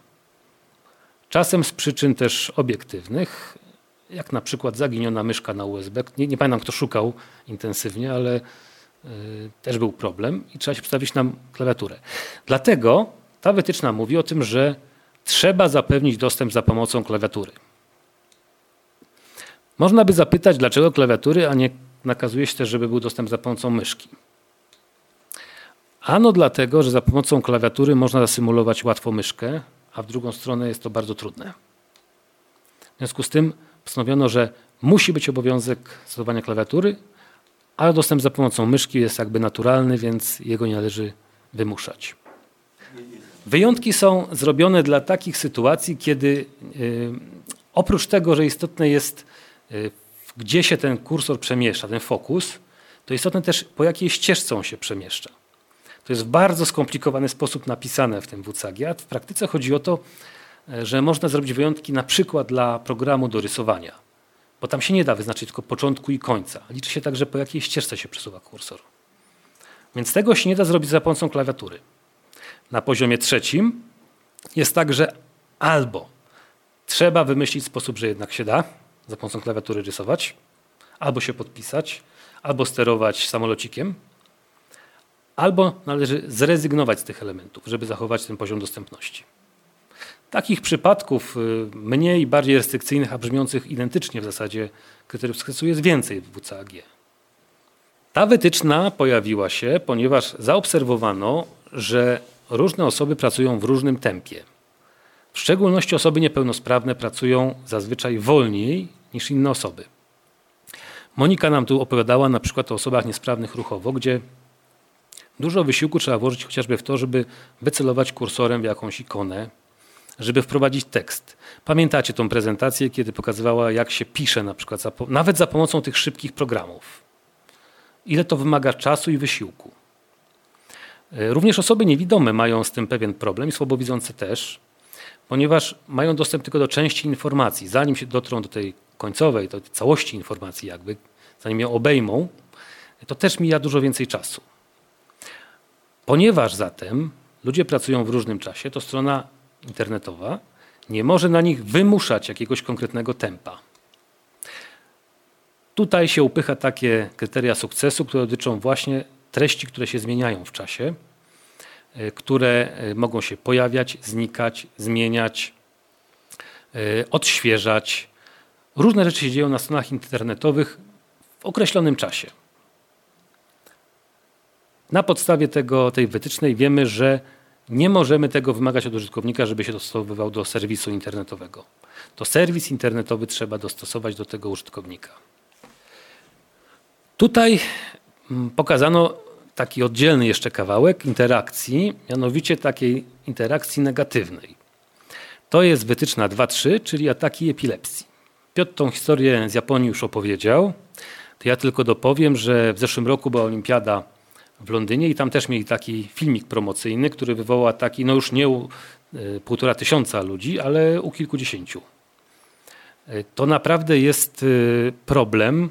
Czasem z przyczyn też obiektywnych, jak na przykład zaginiona myszka na U S B. Nie, nie pamiętam, kto szukał intensywnie, ale y, też był problem i trzeba się przestawić na klawiaturę. Dlatego ta wytyczna mówi o tym, że trzeba zapewnić dostęp za pomocą klawiatury. Można by zapytać, dlaczego klawiatury, a nie nakazuje się też, żeby był dostęp za pomocą myszki. Ano dlatego, że za pomocą klawiatury można zasymulować łatwo myszkę, a w drugą stronę jest to bardzo trudne. W związku z tym postanowiono, że musi być obowiązek stosowania klawiatury, ale dostęp za pomocą myszki jest jakby naturalny, więc jego nie należy wymuszać. Wyjątki są zrobione dla takich sytuacji, kiedy yy, oprócz tego, że istotne jest, yy, gdzie się ten kursor przemieszcza, ten fokus, to istotne też, po jakiej ścieżce on się przemieszcza. To jest w bardzo skomplikowany sposób napisane w tym W C A G. W praktyce chodzi o to, że można zrobić wyjątki na przykład dla programu do rysowania, bo tam się nie da wyznaczyć tylko początku i końca. Liczy się także, po jakiej ścieżce się przesuwa kursor. Więc tego się nie da zrobić za pomocą klawiatury. Na poziomie trzecim jest tak, że albo trzeba wymyślić sposób, że jednak się da za pomocą klawiatury rysować, albo się podpisać, albo sterować samolocikiem, albo należy zrezygnować z tych elementów, żeby zachować ten poziom dostępności. Takich przypadków mniej, bardziej restrykcyjnych, a brzmiących identycznie w zasadzie kryteriów sukcesu jest więcej w W C A G. Ta wytyczna pojawiła się, ponieważ zaobserwowano, że różne osoby pracują w różnym tempie. W szczególności osoby niepełnosprawne pracują zazwyczaj wolniej niż inne osoby. Monika nam tu opowiadała na przykład o osobach niesprawnych ruchowo, gdzie dużo wysiłku trzeba włożyć chociażby w to, żeby wycelować kursorem w jakąś ikonę, żeby wprowadzić tekst. Pamiętacie tą prezentację, kiedy pokazywała, jak się pisze na przykład, za, nawet za pomocą tych szybkich programów. Ile to wymaga czasu i wysiłku. Również osoby niewidome mają z tym pewien problem i słabowidzące też, ponieważ mają dostęp tylko do części informacji. Zanim się dotrą do tej końcowej, do tej całości informacji jakby, zanim ją obejmą, to też mija dużo więcej czasu. Ponieważ zatem ludzie pracują w różnym czasie, to strona internetowa nie może na nich wymuszać jakiegoś konkretnego tempa. Tutaj się upycha takie kryteria sukcesu, które dotyczą właśnie treści, które się zmieniają w czasie, które mogą się pojawiać, znikać, zmieniać, odświeżać. Różne rzeczy się dzieją na stronach internetowych w określonym czasie. Na podstawie tego, tej wytycznej wiemy, że nie możemy tego wymagać od użytkownika, żeby się dostosowywał do serwisu internetowego. To serwis internetowy trzeba dostosować do tego użytkownika. Tutaj pokazano taki oddzielny jeszcze kawałek interakcji, mianowicie takiej interakcji negatywnej. To jest wytyczna dwa trzy, czyli ataki epilepsji. Piotr tą historię z Japonii już opowiedział. To ja tylko dopowiem, że w zeszłym roku była olimpiada w Londynie i tam też mieli taki filmik promocyjny, który wywołał ataki, no już nie u półtora tysiąca ludzi, ale u kilkudziesięciu. To naprawdę jest problem.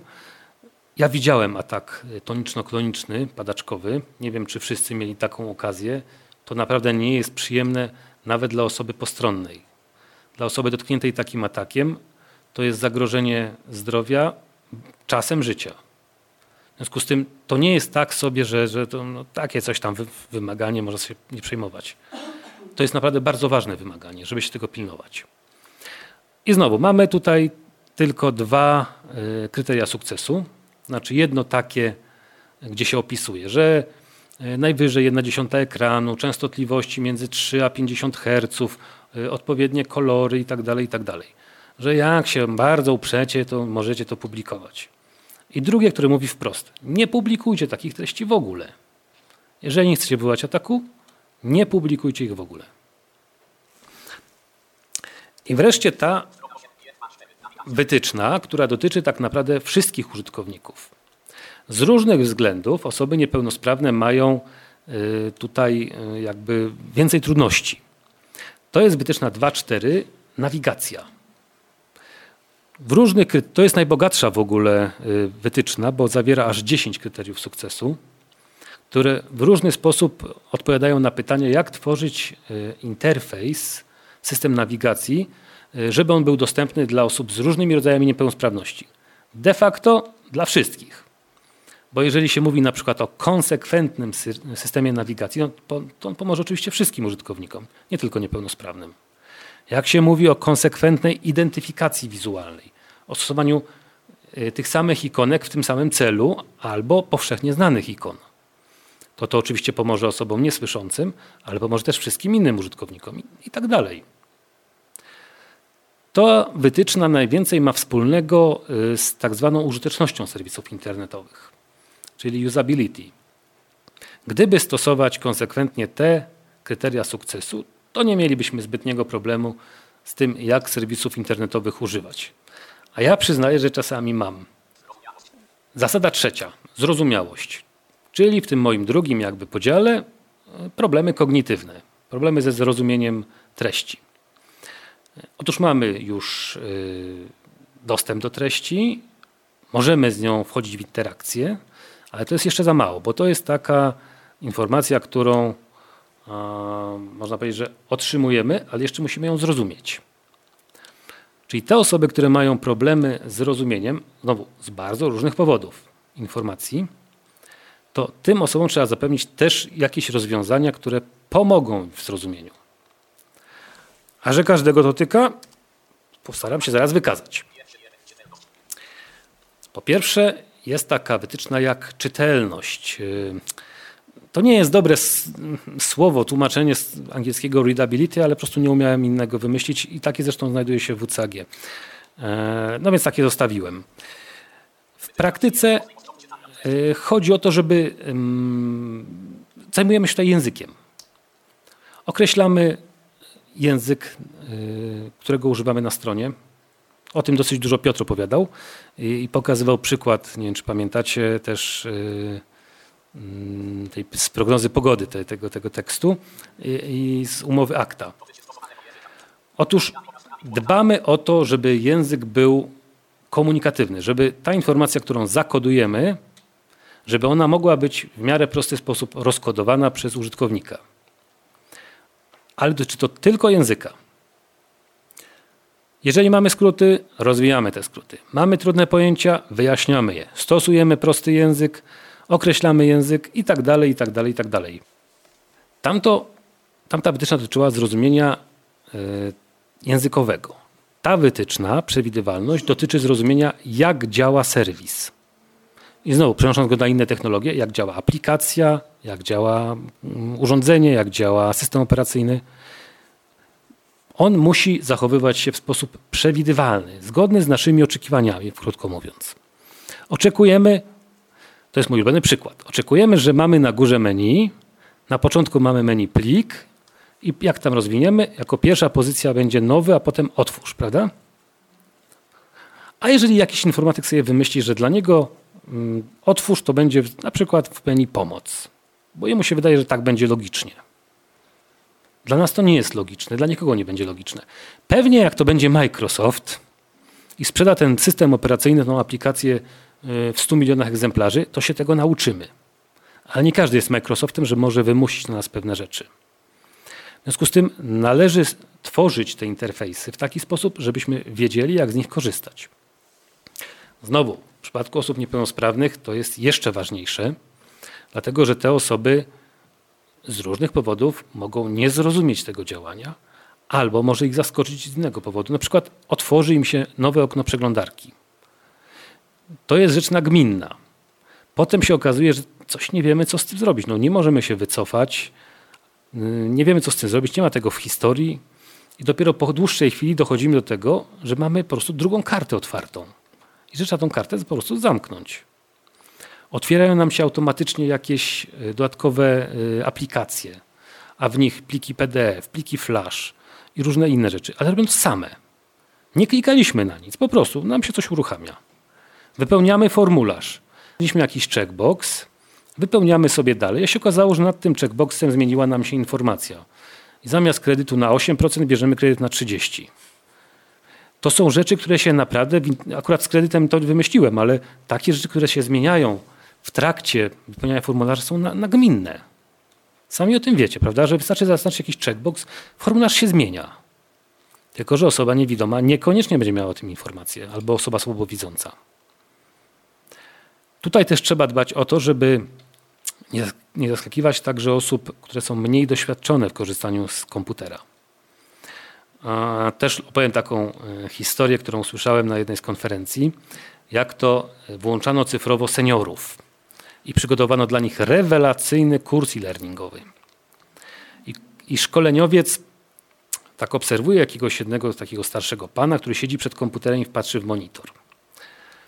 Ja widziałem atak toniczno-kloniczny, padaczkowy. Nie wiem, czy wszyscy mieli taką okazję. To naprawdę nie jest przyjemne nawet dla osoby postronnej. Dla osoby dotkniętej takim atakiem to jest zagrożenie zdrowia, czasem życia. W związku z tym to nie jest tak sobie, że, że to, no, takie coś tam wy, wymaganie można się nie przejmować. To jest naprawdę bardzo ważne wymaganie, żeby się tego pilnować. I znowu mamy tutaj tylko dwa y, kryteria sukcesu. Znaczy jedno takie, gdzie się opisuje, że najwyżej jedna dziesiąta ekranu, częstotliwości między trzy a pięćdziesiąt herców, odpowiednie kolory itd., itd. Że jak się bardzo uprzecie, to możecie to publikować. I drugie, które mówi wprost, nie publikujcie takich treści w ogóle. Jeżeli nie chcecie wywołać ataku, nie publikujcie ich w ogóle. I wreszcie ta wytyczna, która dotyczy tak naprawdę wszystkich użytkowników. Z różnych względów osoby niepełnosprawne mają tutaj jakby więcej trudności. To jest wytyczna dwa cztery, nawigacja. W różnych, to jest najbogatsza w ogóle wytyczna, bo zawiera aż dziesięć kryteriów sukcesu, które w różny sposób odpowiadają na pytanie, jak tworzyć interfejs, system nawigacji, żeby on był dostępny dla osób z różnymi rodzajami niepełnosprawności. De facto dla wszystkich. Bo jeżeli się mówi na przykład o konsekwentnym systemie nawigacji, to on pomoże oczywiście wszystkim użytkownikom, nie tylko niepełnosprawnym. Jak się mówi o konsekwentnej identyfikacji wizualnej, o stosowaniu tych samych ikonek w tym samym celu albo powszechnie znanych ikon, to to oczywiście pomoże osobom niesłyszącym, ale pomoże też wszystkim innym użytkownikom i tak dalej. To wytyczna najwięcej ma wspólnego z tak zwaną użytecznością serwisów internetowych, czyli usability. Gdyby stosować konsekwentnie te kryteria sukcesu, to nie mielibyśmy zbytniego problemu z tym, jak serwisów internetowych używać. A ja przyznaję, że czasami mam. Zasada trzecia, zrozumiałość, czyli w tym moim drugim jakby podziale problemy kognitywne, problemy ze zrozumieniem treści. Otóż mamy już dostęp do treści, możemy z nią wchodzić w interakcję, ale to jest jeszcze za mało, bo to jest taka informacja, którą można powiedzieć, że otrzymujemy, ale jeszcze musimy ją zrozumieć. Czyli te osoby, które mają problemy z rozumieniem, znowu z bardzo różnych powodów informacji, to tym osobom trzeba zapewnić też jakieś rozwiązania, które pomogą w zrozumieniu. A że każdego dotyka, postaram się zaraz wykazać. Po pierwsze jest taka wytyczna jak czytelność. To nie jest dobre słowo, tłumaczenie z angielskiego readability, ale po prostu nie umiałem innego wymyślić i takie zresztą znajduje się w W C A G. No więc takie zostawiłem. W praktyce chodzi o to, żeby zajmujemy się tutaj językiem. Określamy język, którego używamy na stronie. O tym dosyć dużo Piotr opowiadał i pokazywał przykład, nie wiem czy pamiętacie, też tej, z prognozy pogody te, tego, tego tekstu i, i z umowy akta. Otóż dbamy o to, żeby język był komunikatywny, żeby ta informacja, którą zakodujemy, żeby ona mogła być w miarę prosty sposób rozkodowana przez użytkownika. Ale dotyczy to tylko języka. Jeżeli mamy skróty, rozwijamy te skróty. Mamy trudne pojęcia, wyjaśniamy je. Stosujemy prosty język, określamy język i tak dalej, i tak dalej, i tak dalej. Tamto, tamta wytyczna dotyczyła zrozumienia językowego. Ta wytyczna, przewidywalność, dotyczy zrozumienia, jak działa serwis. I znowu, przenosząc go na inne technologie, jak działa aplikacja, jak działa urządzenie, jak działa system operacyjny. On musi zachowywać się w sposób przewidywalny, zgodny z naszymi oczekiwaniami, krótko mówiąc. Oczekujemy, to jest mój ulubiony przykład, oczekujemy, że mamy na górze menu, na początku mamy menu plik i jak tam rozwiniemy, jako pierwsza pozycja będzie nowy, a potem otwórz, prawda? A jeżeli jakiś informatyk sobie wymyśli, że dla niego otwórz to będzie na przykład w menu pomoc, bo jemu się wydaje, że tak będzie logicznie. Dla nas to nie jest logiczne, dla nikogo nie będzie logiczne. Pewnie jak to będzie Microsoft i sprzeda ten system operacyjny, tą aplikację w stu milionach egzemplarzy, to się tego nauczymy. Ale nie każdy jest Microsoftem, że może wymusić na nas pewne rzeczy. W związku z tym należy tworzyć te interfejsy w taki sposób, żebyśmy wiedzieli, jak z nich korzystać. Znowu, w przypadku osób niepełnosprawnych to jest jeszcze ważniejsze, dlatego że te osoby z różnych powodów mogą nie zrozumieć tego działania, albo może ich zaskoczyć z innego powodu. Na przykład otworzy im się nowe okno przeglądarki. To jest rzecz nagminna. Potem się okazuje, że coś nie wiemy, co z tym zrobić. No, nie możemy się wycofać, nie wiemy, co z tym zrobić, nie ma tego w historii i dopiero po dłuższej chwili dochodzimy do tego, że mamy po prostu drugą kartę otwartą i że trzeba tą kartę po prostu zamknąć. Otwierają nam się automatycznie jakieś dodatkowe aplikacje, a w nich pliki P D F, pliki Flash i różne inne rzeczy, ale robią to same. Nie klikaliśmy na nic, po prostu nam się coś uruchamia. Wypełniamy formularz, mieliśmy jakiś checkbox, wypełniamy sobie dalej. A się okazało, że nad tym checkboxem zmieniła nam się informacja. I zamiast kredytu na osiem procent bierzemy kredyt na trzydzieści procent. To są rzeczy, które się naprawdę, akurat z kredytem to wymyśliłem, ale takie rzeczy, które się zmieniają w trakcie wypełniania formularzy, są nagminne. Sami o tym wiecie, prawda? Że wystarczy zaznaczyć jakiś checkbox, formularz się zmienia. Tylko że osoba niewidoma niekoniecznie będzie miała o tym informację, albo osoba słabowidząca. Tutaj też trzeba dbać o to, żeby nie zaskakiwać także osób, które są mniej doświadczone w korzystaniu z komputera. Też opowiem taką historię, którą słyszałem na jednej z konferencji, jak to włączano cyfrowo seniorów i przygotowano dla nich rewelacyjny kurs e-learningowy. I, i szkoleniowiec tak obserwuje jakiegoś jednego takiego starszego pana, który siedzi przed komputerem i patrzy w monitor.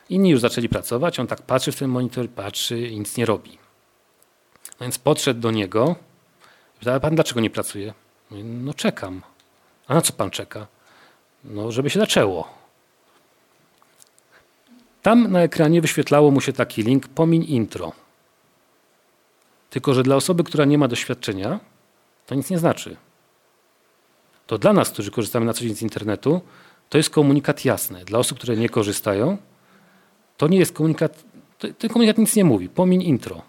Inni już zaczęli pracować, on tak patrzy w ten monitor, patrzy i nic nie robi. No więc podszedł do niego i pytał, pan dlaczego nie pracuje? Mówi, no czekam. A na co pan czeka? No żeby się zaczęło. Tam na ekranie wyświetlało mu się taki link, pomiń intro. Tylko że dla osoby, która nie ma doświadczenia, to nic nie znaczy. To dla nas, którzy korzystamy na co dzień z internetu, to jest komunikat jasny. Dla osób, które nie korzystają, to nie jest komunikat, ten komunikat nic nie mówi, pomiń intro.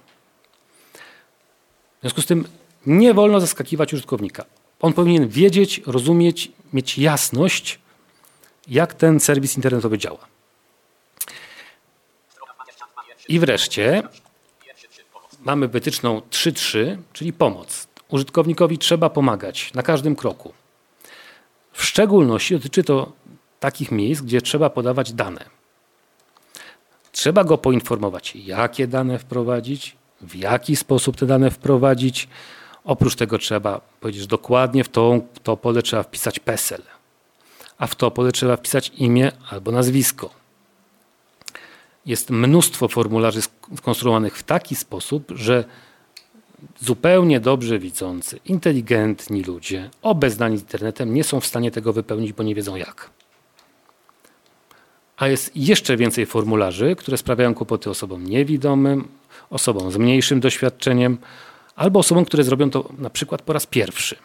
W związku z tym nie wolno zaskakiwać użytkownika. On powinien wiedzieć, rozumieć, mieć jasność, jak ten serwis internetowy działa. I wreszcie mamy wytyczną trzy trzy, czyli pomoc. Użytkownikowi trzeba pomagać na każdym kroku. W szczególności dotyczy to takich miejsc, gdzie trzeba podawać dane. Trzeba go poinformować, jakie dane wprowadzić, w jaki sposób te dane wprowadzić. Oprócz tego trzeba powiedzieć, że dokładnie w to, w to pole trzeba wpisać PESEL, a w to pole trzeba wpisać imię albo nazwisko. Jest mnóstwo formularzy skonstruowanych w taki sposób, że zupełnie dobrze widzący, inteligentni ludzie, obeznani z internetem, nie są w stanie tego wypełnić, bo nie wiedzą jak. A jest jeszcze więcej formularzy, które sprawiają kłopoty osobom niewidomym, osobom z mniejszym doświadczeniem, albo osobom, które zrobią to na przykład po raz pierwszy.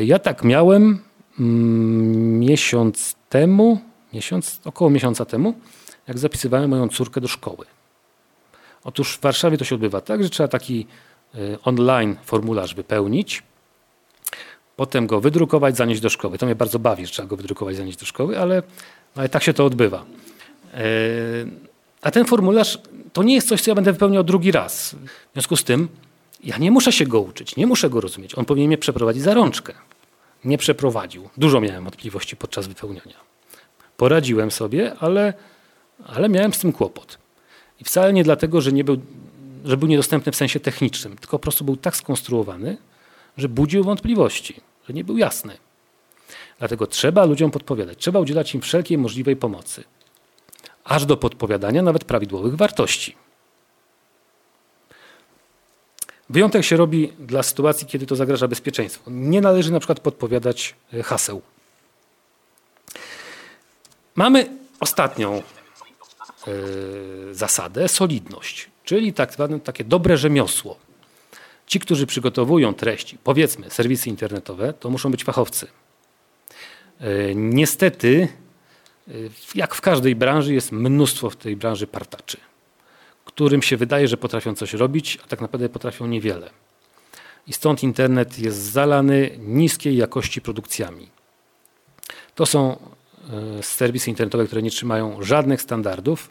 Ja tak miałem miesiąc temu, miesiąc, około miesiąca temu, jak zapisywałem moją córkę do szkoły. Otóż w Warszawie to się odbywa tak, że trzeba taki online formularz wypełnić, potem go wydrukować, zanieść do szkoły. To mnie bardzo bawi, że trzeba go wydrukować, zanieść do szkoły, ale, ale tak się to odbywa. A ten formularz to nie jest coś, co ja będę wypełniał drugi raz. W związku z tym Ja nie muszę się go uczyć, nie muszę go rozumieć. On powinien mnie przeprowadzić za rączkę. Nie przeprowadził. Dużo miałem wątpliwości podczas wypełniania. Poradziłem sobie, ale, ale miałem z tym kłopot. I wcale nie dlatego, że, nie był, że był niedostępny w sensie technicznym, tylko po prostu był tak skonstruowany, że budził wątpliwości, że nie był jasny. Dlatego trzeba ludziom podpowiadać, trzeba udzielać im wszelkiej możliwej pomocy. Aż do podpowiadania nawet prawidłowych wartości. Wyjątek się robi dla sytuacji, kiedy to zagraża bezpieczeństwu. Nie należy na przykład podpowiadać haseł. Mamy ostatnią yy, zasadę, solidność, czyli tak zwane takie dobre rzemiosło. Ci, którzy przygotowują treści, powiedzmy serwisy internetowe, to muszą być fachowcy. Yy, niestety, yy, jak w każdej branży, jest mnóstwo w tej branży partaczy, którym się wydaje, że potrafią coś robić, a tak naprawdę potrafią niewiele. I stąd internet jest zalany niskiej jakości produkcjami. To są serwisy internetowe, które nie trzymają żadnych standardów.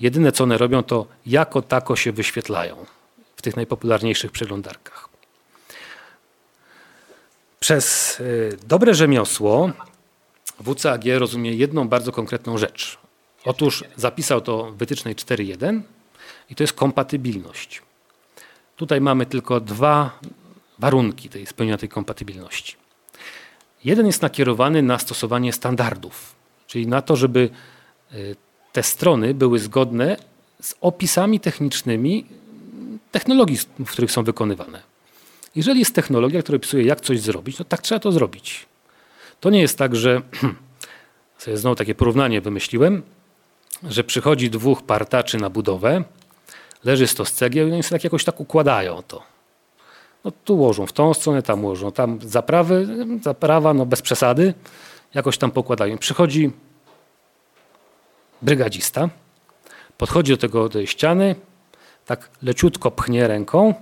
Jedyne, co one robią, to jako tako się wyświetlają w tych najpopularniejszych przeglądarkach. Przez dobre rzemiosło W C A G rozumie jedną bardzo konkretną rzecz. Otóż zapisał to w wytycznej cztery jeden, i to jest kompatybilność. Tutaj mamy tylko dwa warunki tej, spełnienia tej kompatybilności. Jeden jest nakierowany na stosowanie standardów, czyli na to, żeby te strony były zgodne z opisami technicznymi technologii, w których są wykonywane. Jeżeli jest technologia, która opisuje, jak coś zrobić, to tak trzeba to zrobić. To nie jest tak, że sobie znowu takie porównanie wymyśliłem, że przychodzi dwóch partaczy na budowę, leży stos cegieł i oni sobie tak jakoś tak układają to. No tu łożą w tą stronę, tam łożą, tam zaprawy, zaprawa, no bez przesady, jakoś tam pokładają. Przychodzi brygadzista, podchodzi do tego, do tej ściany, tak leciutko pchnie ręką,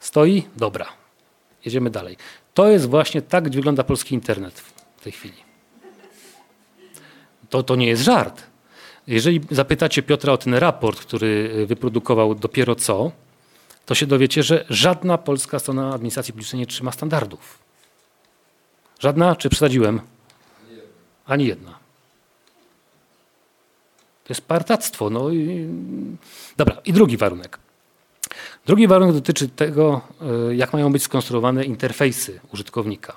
stoi, dobra, jedziemy dalej. To jest właśnie tak, gdzie wygląda polski internet w tej chwili. To, to nie jest żart. Jeżeli zapytacie Piotra o ten raport, który wyprodukował dopiero co, to się dowiecie, że żadna polska strona administracji publicznej nie trzyma standardów. Żadna? Czy przesadziłem? Ani jedna. To jest partactwo. No i... Dobra, i drugi warunek. Drugi warunek dotyczy tego, jak mają być skonstruowane interfejsy użytkownika.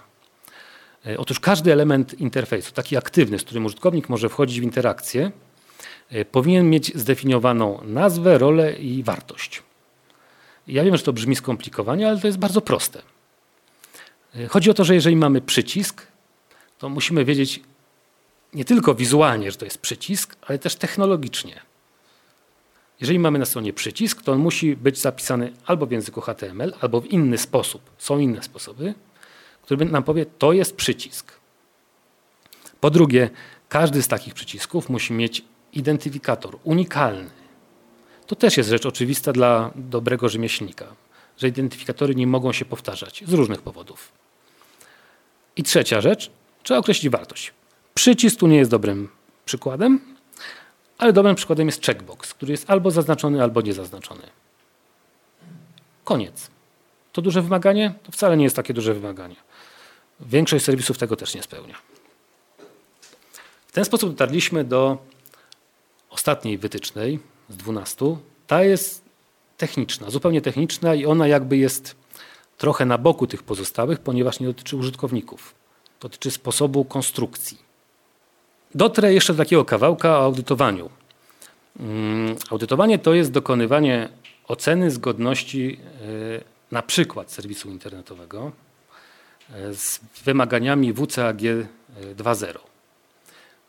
Otóż każdy element interfejsu, taki aktywny, z którym użytkownik może wchodzić w interakcję, powinien mieć zdefiniowaną nazwę, rolę i wartość. Ja wiem, że to brzmi skomplikowanie, ale to jest bardzo proste. Chodzi o to, że jeżeli mamy przycisk, to musimy wiedzieć nie tylko wizualnie, że to jest przycisk, ale też technologicznie. Jeżeli mamy na stronie przycisk, to on musi być zapisany albo w języku H T M L, albo w inny sposób. Są inne sposoby, który nam powie, to jest przycisk. Po drugie, każdy z takich przycisków musi mieć identyfikator unikalny. To też jest rzecz oczywista dla dobrego rzemieślnika, że identyfikatory nie mogą się powtarzać z różnych powodów. I trzecia rzecz, trzeba określić wartość. Przycisk tu nie jest dobrym przykładem, ale dobrym przykładem jest checkbox, który jest albo zaznaczony, albo niezaznaczony. Koniec. To duże wymaganie? To wcale nie jest takie duże wymaganie. Większość serwisów tego też nie spełnia. W ten sposób dotarliśmy do ostatniej wytycznej z dwunastu. Ta jest techniczna, zupełnie techniczna i ona jakby jest trochę na boku tych pozostałych, ponieważ nie dotyczy użytkowników. Dotyczy sposobu konstrukcji. Dotrę jeszcze do takiego kawałka o audytowaniu. Audytowanie to jest dokonywanie oceny zgodności na przykład serwisu internetowego z wymaganiami W C A G dwa zero.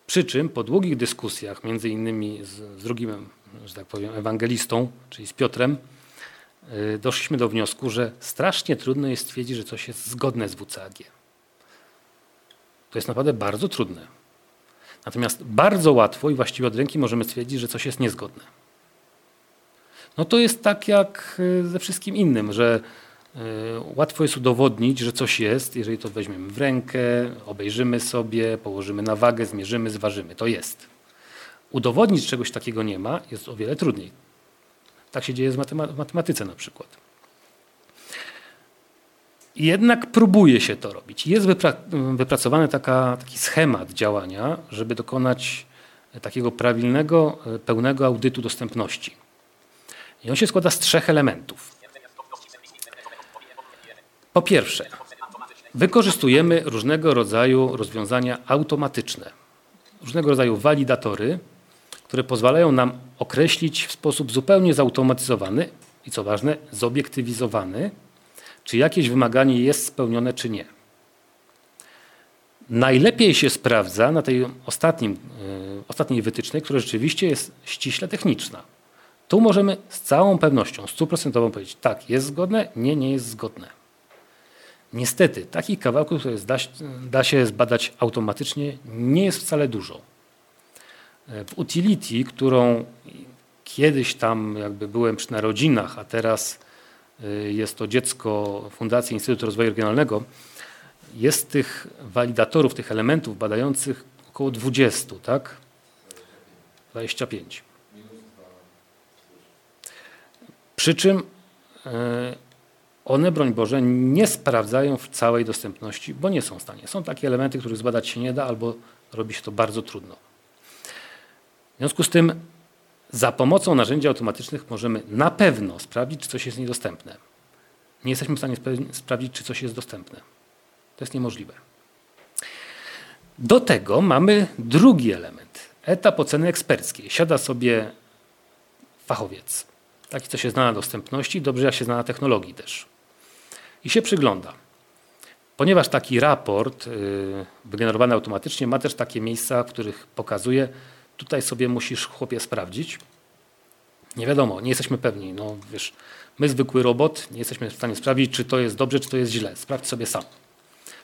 Przy czym po długich dyskusjach, między innymi z, z drugim, że tak powiem, ewangelistą, czyli z Piotrem, yy, doszliśmy do wniosku, że strasznie trudno jest stwierdzić, że coś jest zgodne z W C A G. To jest naprawdę bardzo trudne. Natomiast bardzo łatwo i właściwie od ręki możemy stwierdzić, że coś jest niezgodne. No to jest tak jak ze wszystkim innym, że yy, łatwo jest udowodnić, że coś jest, jeżeli to weźmiemy w rękę, obejrzymy sobie, położymy na wagę, zmierzymy, zważymy. To jest. Udowodnić czegoś takiego nie ma jest o wiele trudniej. Tak się dzieje w matematyce na przykład. jednak próbuje się to robić. Jest wypra- wypracowany taka, taki schemat działania, żeby dokonać takiego prawilnego, pełnego audytu dostępności. I on się składa z trzech elementów. Po pierwsze, wykorzystujemy różnego rodzaju rozwiązania automatyczne, różnego rodzaju walidatory, które pozwalają nam określić w sposób zupełnie zautomatyzowany i co ważne, zobiektywizowany, czy jakieś wymaganie jest spełnione, czy nie. Najlepiej się sprawdza na tej ostatnim, yy, ostatniej wytycznej, która rzeczywiście jest ściśle techniczna. Tu możemy z całą pewnością, stuprocentową powiedzieć, tak, jest zgodne, nie, nie jest zgodne. Niestety, takich kawałków, które da, da się zbadać automatycznie, nie jest wcale dużo. W utility, którą kiedyś tam jakby byłem przy narodzinach, a teraz jest to dziecko Fundacji Instytutu Rozwoju Regionalnego, jest tych walidatorów, tych elementów badających około dwudziestu, tak? dwadzieścia pięć. Przy czym one, broń Boże, nie sprawdzają w całej dostępności, bo nie są w stanie. Są takie elementy, których zbadać się nie da albo robi się to bardzo trudno. W związku z tym za pomocą narzędzi automatycznych możemy na pewno sprawdzić, czy coś jest niedostępne. Nie jesteśmy w stanie spra- sprawdzić, czy coś jest dostępne. To jest niemożliwe. Do tego mamy drugi element. Etap oceny eksperckiej. Siada sobie fachowiec. Taki, co się zna na dostępności, dobrze jak się zna na technologii też. I się przygląda. Ponieważ taki raport yy, wygenerowany automatycznie ma też takie miejsca, w których pokazuje, tutaj sobie musisz, chłopie, sprawdzić. Nie wiadomo, nie jesteśmy pewni. No, wiesz, my zwykły robot, nie jesteśmy w stanie sprawdzić, czy to jest dobrze, czy to jest źle. Sprawdź sobie sam.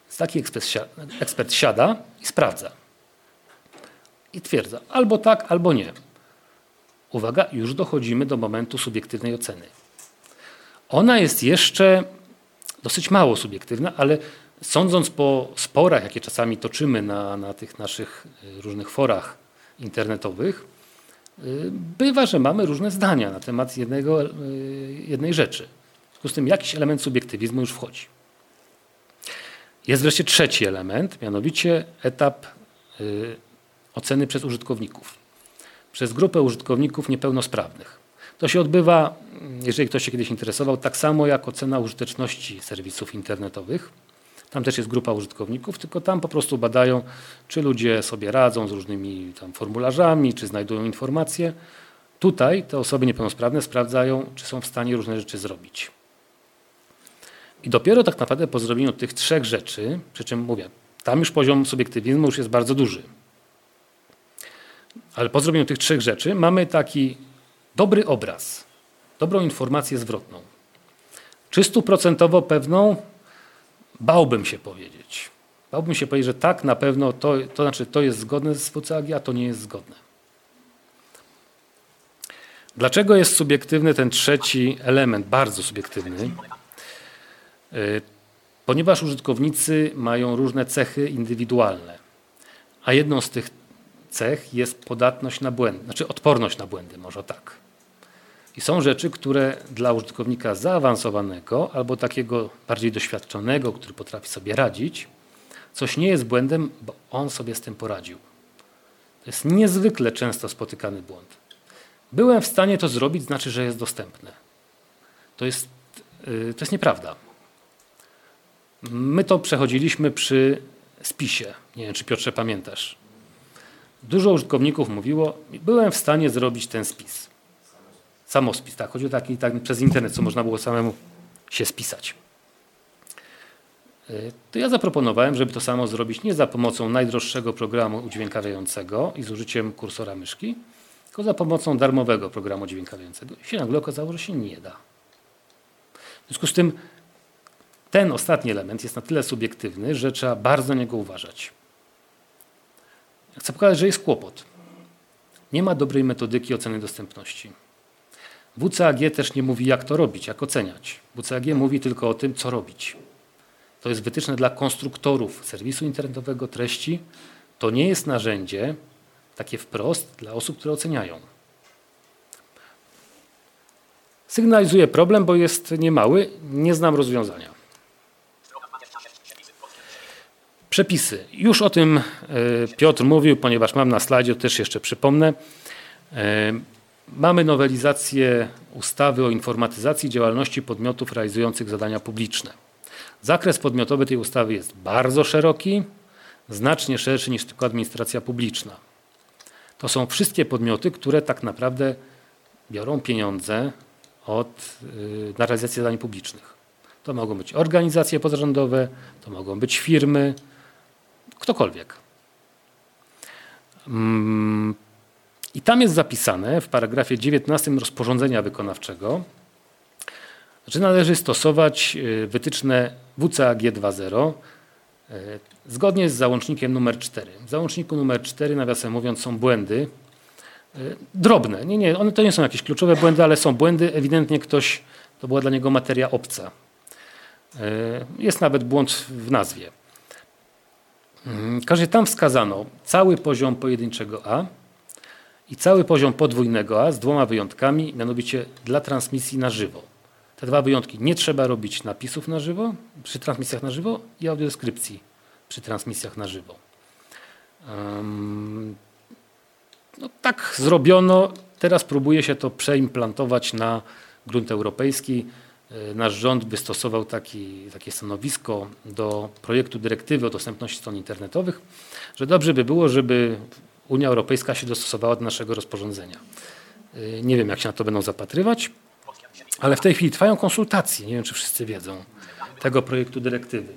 Więc taki ekspert siada, ekspert siada i sprawdza. I twierdza, albo tak, albo nie. Uwaga, już dochodzimy do momentu subiektywnej oceny. Ona jest jeszcze dosyć mało subiektywna, ale sądząc po sporach, jakie czasami toczymy na, na tych naszych różnych forach internetowych, bywa, że mamy różne zdania na temat jednego, jednej rzeczy. W związku z tym jakiś element subiektywizmu już wchodzi. Jest wreszcie trzeci element, mianowicie etap oceny przez użytkowników, przez grupę użytkowników niepełnosprawnych. To się odbywa, jeżeli ktoś się kiedyś interesował, tak samo jak ocena użyteczności serwisów internetowych. Tam też jest grupa użytkowników, tylko tam po prostu badają, czy ludzie sobie radzą z różnymi tam formularzami, czy znajdują informacje. Tutaj te osoby niepełnosprawne sprawdzają, czy są w stanie różne rzeczy zrobić. I dopiero tak naprawdę po zrobieniu tych trzech rzeczy, przy czym mówię, tam już poziom subiektywizmu już jest bardzo duży. Ale po zrobieniu tych trzech rzeczy mamy taki dobry obraz, dobrą informację zwrotną. Czy stuprocentowo pewną? Bałbym się powiedzieć. Bałbym się powiedzieć, że tak, na pewno to, to znaczy to jest zgodne z W C A G, a to nie jest zgodne. Dlaczego jest subiektywny ten trzeci element, bardzo subiektywny? Ponieważ użytkownicy mają różne cechy indywidualne, a jedną z tych cech jest podatność na błędy, znaczy odporność na błędy, może tak. I są rzeczy, które dla użytkownika zaawansowanego albo takiego bardziej doświadczonego, który potrafi sobie radzić, coś nie jest błędem, bo on sobie z tym poradził. To jest niezwykle często spotykany błąd. Byłem w stanie to zrobić, znaczy, że jest dostępne. To jest, to jest nieprawda. My to przechodziliśmy przy spisie. Nie wiem, czy Piotrze pamiętasz. Dużo użytkowników mówiło, byłem w stanie zrobić ten spis. Samospis, tak, chodzi o taki tak, przez internet, co można było samemu się spisać. To ja zaproponowałem, żeby to samo zrobić nie za pomocą najdroższego programu udźwiękawiającego i z użyciem kursora myszki, tylko za pomocą darmowego programu udźwiękawiającego. I się nagle okazało, że się nie da. W związku z tym ten ostatni element jest na tyle subiektywny, że trzeba bardzo na niego uważać. Chcę pokazać, że jest kłopot. Nie ma dobrej metodyki oceny dostępności. W C A G też nie mówi, jak to robić, jak oceniać. W C A G mówi tylko o tym, co robić. To jest wytyczne dla konstruktorów serwisu internetowego treści. To nie jest narzędzie takie wprost dla osób, które oceniają. Sygnalizuję problem, bo jest niemały. Nie znam rozwiązania. Przepisy. Już o tym Piotr mówił, ponieważ mam na slajdzie, to też jeszcze przypomnę. Mamy nowelizację ustawy o informatyzacji działalności podmiotów realizujących zadania publiczne. Zakres podmiotowy tej ustawy jest bardzo szeroki, znacznie szerszy niż tylko administracja publiczna. To są wszystkie podmioty, które tak naprawdę biorą pieniądze od, na realizację zadań publicznych. To mogą być organizacje pozarządowe, to mogą być firmy, ktokolwiek. I tam jest zapisane w paragrafie dziewiętnastym rozporządzenia wykonawczego, że należy stosować wytyczne W C A G dwa zero zgodnie z załącznikiem numer cztery. W załączniku numer cztery, nawiasem mówiąc, są błędy drobne. Nie, nie, one to nie są jakieś kluczowe błędy, ale są błędy. Ewidentnie ktoś, to była dla niego materia obca. Jest nawet błąd w nazwie. Każdy tam wskazano cały poziom pojedynczego A i cały poziom podwójnego A z dwoma wyjątkami, mianowicie dla transmisji na żywo. Te dwa wyjątki: nie trzeba robić napisów na żywo przy transmisjach na żywo i audiodeskrypcji przy transmisjach na żywo. No, tak zrobiono, teraz próbuje się to przeimplantować na grunt europejski. Nasz rząd wystosował taki, takie stanowisko do projektu dyrektywy o dostępności stron internetowych, że dobrze by było, żeby Unia Europejska się dostosowała do naszego rozporządzenia. Nie wiem, jak się na to będą zapatrywać, ale w tej chwili trwają konsultacje, nie wiem, czy wszyscy wiedzą, tego projektu dyrektywy.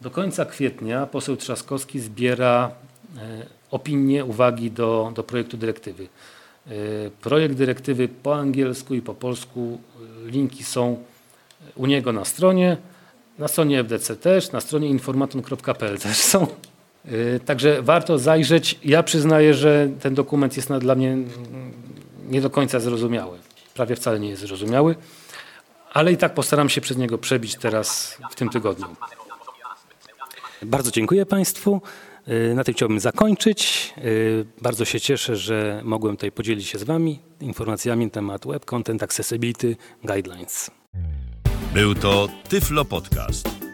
Do końca kwietnia poseł Trzaskowski zbiera opinie, uwagi do, do projektu dyrektywy. Projekt dyrektywy po angielsku i po polsku, linki są u niego na stronie, na stronie F D C też, na stronie informaton kropka p l też są. Także warto zajrzeć. Ja przyznaję, że ten dokument jest dla mnie nie do końca zrozumiały. Prawie wcale nie jest zrozumiały, ale i tak postaram się przez niego przebić teraz w tym tygodniu. Bardzo dziękuję Państwu. Na tym chciałbym zakończyć. Bardzo się cieszę, że mogłem tutaj podzielić się z Wami informacjami na temat Web Content Accessibility Guidelines. Był to Tyflo Podcast.